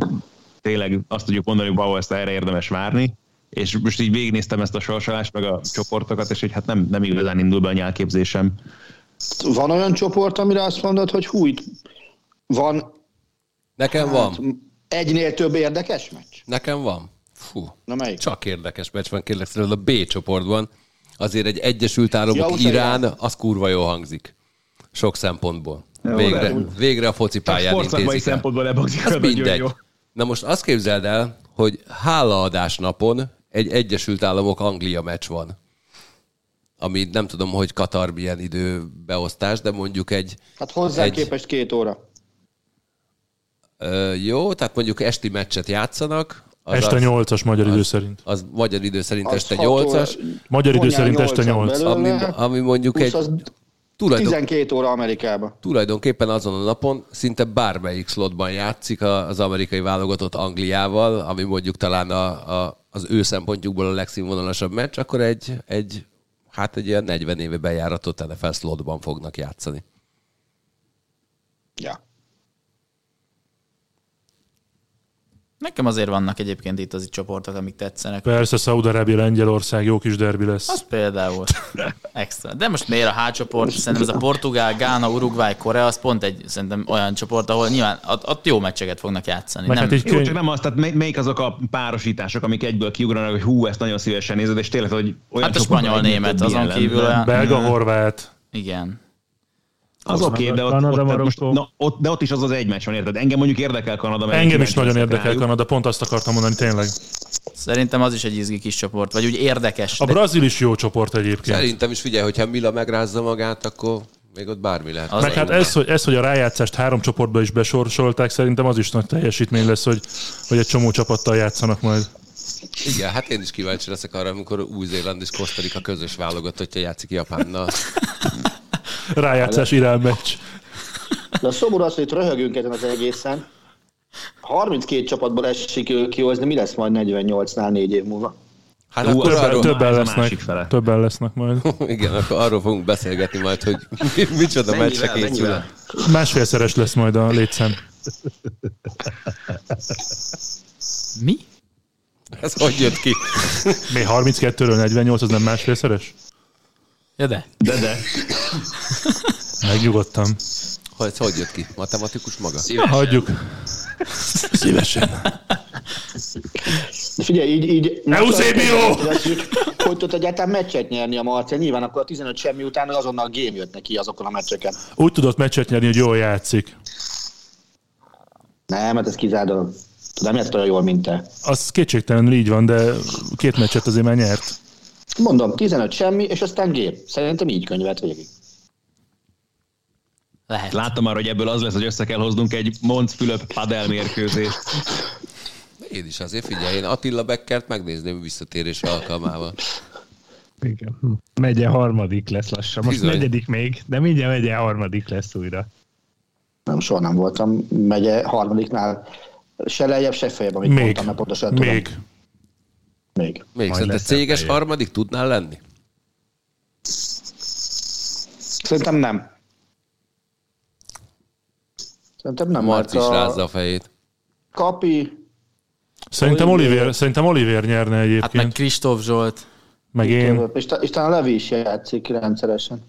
tényleg azt tudjuk mondani, hogy Bauer erre érdemes várni, és most így végignéztem ezt a sorsolást, meg a csoportokat, és így hát nem igazán indul be a nyálképzésem. Van olyan csoport, amire azt mondod, hogy hújt? Van. Nekem van. Egynél több érdekes meccs? Nekem van. Fú, na melyik? Csak érdekes meccs van, kérlek szépen, a B csoportban. Azért egy Egyesült Államok, Irán, az kurva jól hangzik. Sok szempontból. Végre a focipályán intézik el. Sportszakmai szempontból lebogzik. Az mindegy. Na most azt képzeld el, hogy hálaadás napon egy Egyesült Államok-Anglia meccs van. Ami nem tudom, hogy Katar milyen időbeosztás, de mondjuk egy... Hát hozzá képest 2 óra. Jó, tehát mondjuk esti meccset játszanak. Este 8-as magyar idő szerint. Az magyar idő szerint az este 8-as. Magyar idő szerint este 8. Ami mondjuk egy... 12 óra Amerikában. Tulajdonképpen azon a napon szinte bármelyik slotban játszik az amerikai válogatott Angliával, ami mondjuk talán az ő szempontjukból a legszínvonalasabb meccs, akkor egy ilyen 40 éve bejáratott NFL slotban fognak játszani. Ja. Nekem azért vannak egyébként itt az itt csoportok, amik tetszenek. Persze, Szaúd-Arábia, Lengyelország, jó kis derbi lesz. Az például. Extra. De most miért a H csoport? Szerintem ez a Portugál, Gána, Uruguay, Korea, az pont egy szerintem olyan csoport, ahol nyilván ott jó meccseket fognak játszani. Nem... Hát jó, csak nem az, tehát melyik azok a párosítások, amik egyből kiugranak, hogy hú, ezt nagyon szívesen nézed, és tényleg, hogy olyan hát a spanyol-német azon kívül. Olyan... Belga-horvát. Igen. Az oké, de ott is az egy meccs van, érted? Engem mondjuk érdekel Kanada. Engem is nagyon érdekel Kanada, pont azt akartam mondani, tényleg. Szerintem az is egy izgi kis csoport, vagy úgy érdekes. A brazil is jó csoport egyébként. Szerintem is, figyelj, hogyha Mila megrázza magát, akkor még ott bármi lehet. Meg hát ez, hogy a rájátszást 3 csoportba is besorsolták, szerintem az is nagy teljesítmény lesz, hogy egy csomó csapattal játszanak majd. Igen, hát én is kíváncsi leszek arra, amikor Új-Zéland és Kosztarika közös válogatottja játszik Japánnal. Rájátszás iránymeccs. De a szomorú az, hogy röhögünk ezen az egészen. 32 csapatból esik kihozni, mi lesz majd 48-nál 4 év múlva? Hát többen lesznek majd. Igen, akkor arról fogunk beszélgetni majd, hogy micsoda meccsek készülnek. Másfélszeres lesz majd a létszám. Mi? Ez hogy jött ki? Mi 32-ről 48, az nem másfélszeres? Ja, de. Megnyugodtam. Hogy jött ki? Matematikus maga? Ja, hagyjuk. Szívesen. De figyelj, így... Eusebio! Hogy tudod egyáltalán meccset nyerni a Marcel? Nyilván akkor a 15 semmi után azonnal a game jött neki azokon a meccseken. Úgy tudott meccset nyerni, hogy jól játszik. Nem, hát ez kizárdalom. Nem jött olyan jól, mint te. Az kétségtelenül így van, de 2 meccset azért már nyert. Mondom, 15 semmi, és aztán gép. Szerintem így könyvet végig. Lehet. Láttam már, hogy ebből az lesz, hogy össze kell hoznunk egy Monc-Fülöp padel mérkőzést. Én is azért figyelj, én Attila Beckert megnézném visszatérés alkalmával. Igen. Megye harmadik lesz lassan. Most bizony. Negyedik még, de mindjárt megye harmadik lesz újra. Nem, soha nem voltam megye harmadiknál. Se lejjebb, se feljebb, amit mondtam, mert pontosan tudom. Még szerintem céges harmadik tudnál lenni? Szerintem nem. Marci is rázza a fejét. Kapi. Szerintem Oliver nyerne egyébként. Hát meg Kristóf Zsolt. Meg én. És talán Levi is játszik rendszeresen.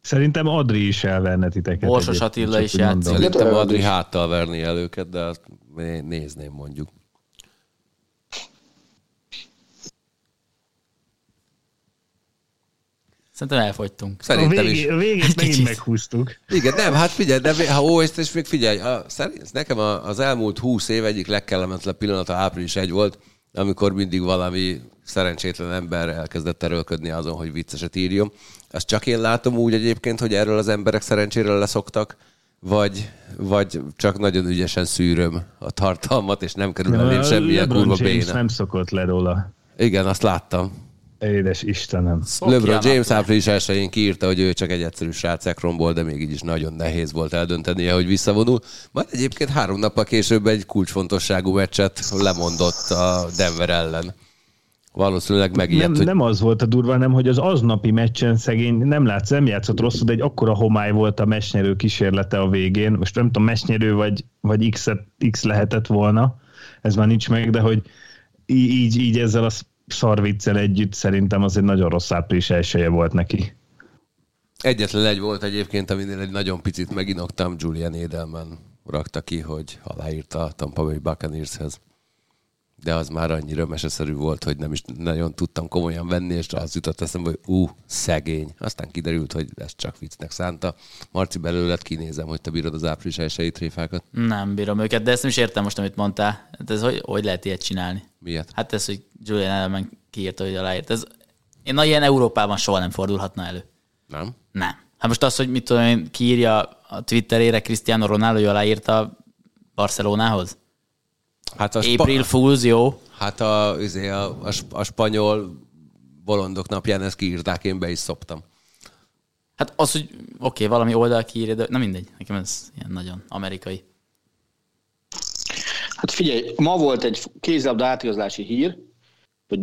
Szerintem Adri is elverne titeket. Orsos Attila is játszik. Szerintem Adri háttal verni el őket, de azt nézném mondjuk. Szerintem elfogytunk. Szerintem is. A végét megint meghúztuk. Igen, nem, hát figyelj, de ha óvészt, és még figyelj, nekem az elmúlt 20 év egyik legkellemetlen pillanata április 1 volt, amikor mindig valami szerencsétlen ember elkezdett erőlködni azon, hogy vicceset írjon. Azt csak én látom úgy egyébként, hogy erről az emberek szerencsére leszoktak, vagy csak nagyon ügyesen szűröm a tartalmat, és nem kerül elém semmilyen kurva béna. Nem szokott le róla. Igen, azt láttam. Édes Istenem. LeBron James április 1-én kiírta, hogy ő csak egy egyszerű srác Ekronból, de még így is nagyon nehéz volt eldöntenie, hogy visszavonul. Majd egyébként 3 nappal később egy kulcsfontosságú meccset lemondott a Denver ellen. valószínűleg megijedt. Nem az volt a durva, nem, hogy az aznapi meccsen szegény, nem játszott rosszul, de egy akkora homály volt a mesnyerő kísérlete a végén. Most nem tudom, mesnyerő vagy X lehetett volna, ez már nincs meg, de hogy így ezzel a szarviccel együtt szerintem az egy nagyon rossz április elsője volt neki. Egyetlen egy volt egyébként, aminél egy nagyon picit meginoktam, Julian Edelman rakta ki, hogy aláírta a Tampa Bay Buccaneershez. De az már annyira meseszerű volt, hogy nem is nagyon tudtam komolyan venni, és az jutott eszembe, hogy szegény. Aztán kiderült, hogy ezt csak viccnek szánta. Marci, belőled kinézem, hogy te bírod az április elsői tréfákat. Nem bírom őket, de ezt nem is értem most, amit mondtál. Hát ez hogy lehet ilyet csinálni? Miért? Hát ez, hogy Julian Edelman kiírta, hogy aláírt. Ez, ilyen Európában soha nem fordulhatna elő. Nem? Nem. Hát most az, hogy mit tudom én, kiírja a Twitterére Cristiano Ronaldo, hogy aláírta Barcelonához? Hát April Fools, jó? Hát a spanyol bolondok napján ezt kiírták, én be is szoptam. Hát az, hogy oké, valami oldal kiírja, de na mindegy, nekem ez ilyen nagyon amerikai. Hát figyelj, ma volt egy kézilabda átigazolási hír, hogy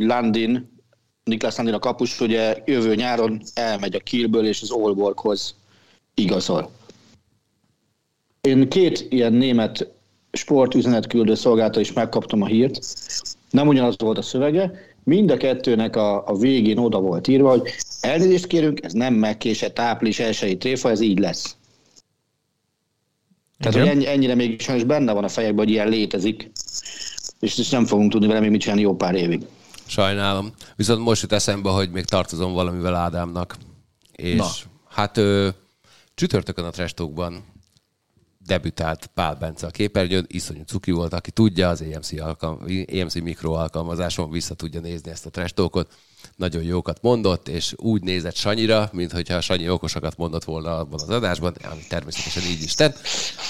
Niklas Landin a kapus, ugye jövő nyáron elmegy a Kielből és az Aalborghoz igazol. Én két ilyen német sportüzenetküldő szolgáltal is megkaptam a hírt. Nem ugyanaz volt a szövege. Mind a kettőnek a végén oda volt írva, hogy elnézést kérünk, ez nem megkésett április elsői tréfa, ez így lesz. Tehát, hogy ennyire mégis sajnos benne van a fejekben, hogy ilyen létezik, és nem fogunk tudni vele még mit csinálni jó pár évig. Sajnálom. Viszont most jut eszembe, hogy még tartozom valamivel Ádámnak. És hát csütörtökön a Trestókban debütált Pál Bence a képernyőn, iszonyú cuki volt, aki tudja, az EMC mikro alkalmazáson vissza tudja nézni ezt a Trestókot. Nagyon jókat mondott, és úgy nézett Sanyira, mintha Sanyi okosakat mondott volna abban az adásban, ami természetesen így is tett.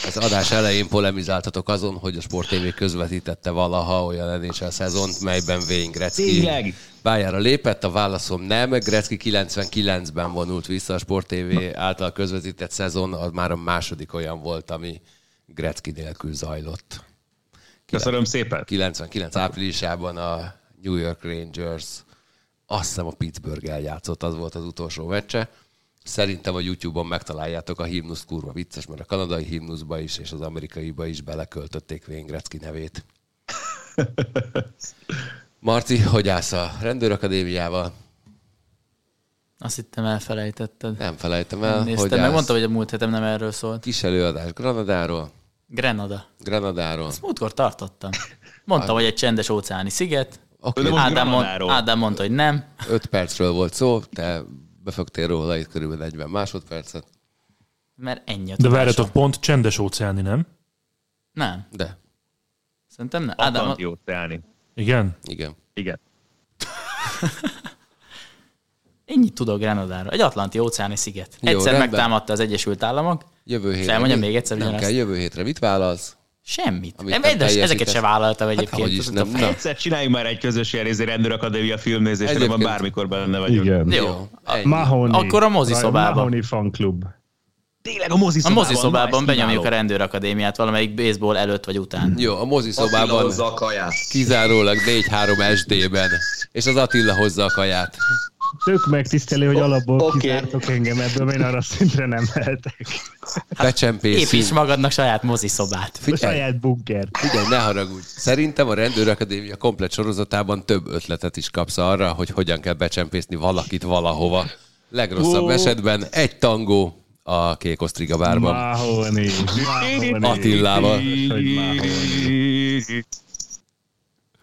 Az adás elején polemizáltatok azon, hogy a Sport TV közvetítette valaha olyan NHL szezont, melyben Wayne Gretzky pályára lépett. A válaszom nem, Gretzky 99-ben vonult vissza, a Sport TV által közvetített szezon, az már a második olyan volt, ami Gretzky nélkül zajlott. Köszönöm szépen! 99 áprilisában a New York Rangers, azt hiszem a Pittsburgh-el játszott, az volt az utolsó meccse. Szerintem a YouTube-on megtaláljátok a himnuszt, kurva vicces, mert a kanadai himnuszba is és az amerikaiba is beleköltötték Wayne Gretzky nevét. Marci, hogy állsz a rendőrakadémiával? Azt hittem elfelejtetted. Nem felejtem el. Megmondtam, hogy a múlt hetem nem erről szólt. Kis előadás Granadáról. Granadáról. Ezt múltkor tartottam. Mondtam, hogy egy csendes óceáni sziget. Okay. Ádám mondta, hogy nem. 5 percről volt szó, te befogtél róla itt körülbelül 40 másodpercet. Mert ennyi. De várjátok, pont csendes óceáni, nem? Nem. De. Szerintem nem. Atlanti óceáni. Igen. Ennyit tudok Granadára. Egy atlanti óceáni sziget. Egyszer megtámadta az Egyesült Államok. Jövő hétre. Elmondjam még egyszer. Nem kell, jövő hétre. Mit válasz? Semmit. Ezeket se vállaltam egyébként. Hát, egyszer csináljunk már egy közös jelnéző rendőrakadémia filmnézésre, van bármikor benne vagyunk. Igen. Jó. Mahoney. Akkor a moziszobában. Mahoney fan klub. Tényleg a moziszobában. A moziszobában benyomjuk a rendőrakadémiát valamelyik baseball előtt vagy után. Jó, a moziszobában kizárólag 4-3 SD-ben. És az Attila hozza a kaját. Tök megtisztelő, hogy alapból kizártok engem ebből, én arra szintre nem mehetek. Építs magadnak saját moziszobát. Saját bunkert. Figyelj, ne haragudj. Szerintem a rendőrakadémia komplet sorozatában több ötletet is kapsz arra, hogy hogyan kell becsempészni valakit valahova. Legrosszabb esetben egy tangó a Kék Osztriga bárban. Mahoney. Attilával.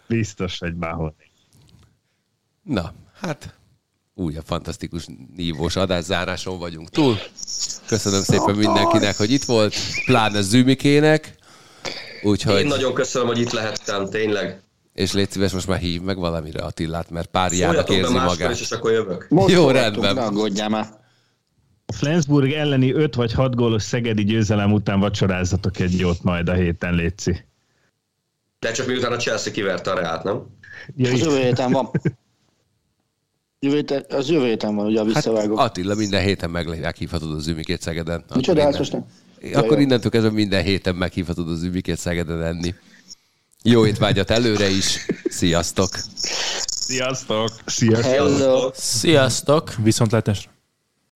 Biztos, hogy Mahoney. Na, hát... Újabb fantasztikus nívós adászáráson vagyunk túl. Köszönöm szépen mindenkinek, hogy itt volt, pláne Zümikének. Úgyhogy... Én nagyon köszönöm, hogy itt lehettem, tényleg. És légy szíves, most már hívj meg valamire Attilát, mert párjának érzi magát. És akkor jövök. Most jó, rendben. Ne aggódjál már. A Flensburg elleni 5 vagy 6 gólos szegedi győzelem után vacsorázzatok egy jót majd a héten, léci. De csak miután a Chelsea kiverte a Reált, nem? Az jövő héten van. Az jövő héten van, ugye a visszavágok. Hát Attila, minden héten meghívhatod az Ümikét Szegeden. Micsoda, hát most nem. Akkor innentől kezdve minden héten meghívhatod az Ümikét Szegeden enni. Jó étvágyat előre is. Sziasztok! Sziasztok! Sziasztok! Hello. Sziasztok! Viszontlátásra!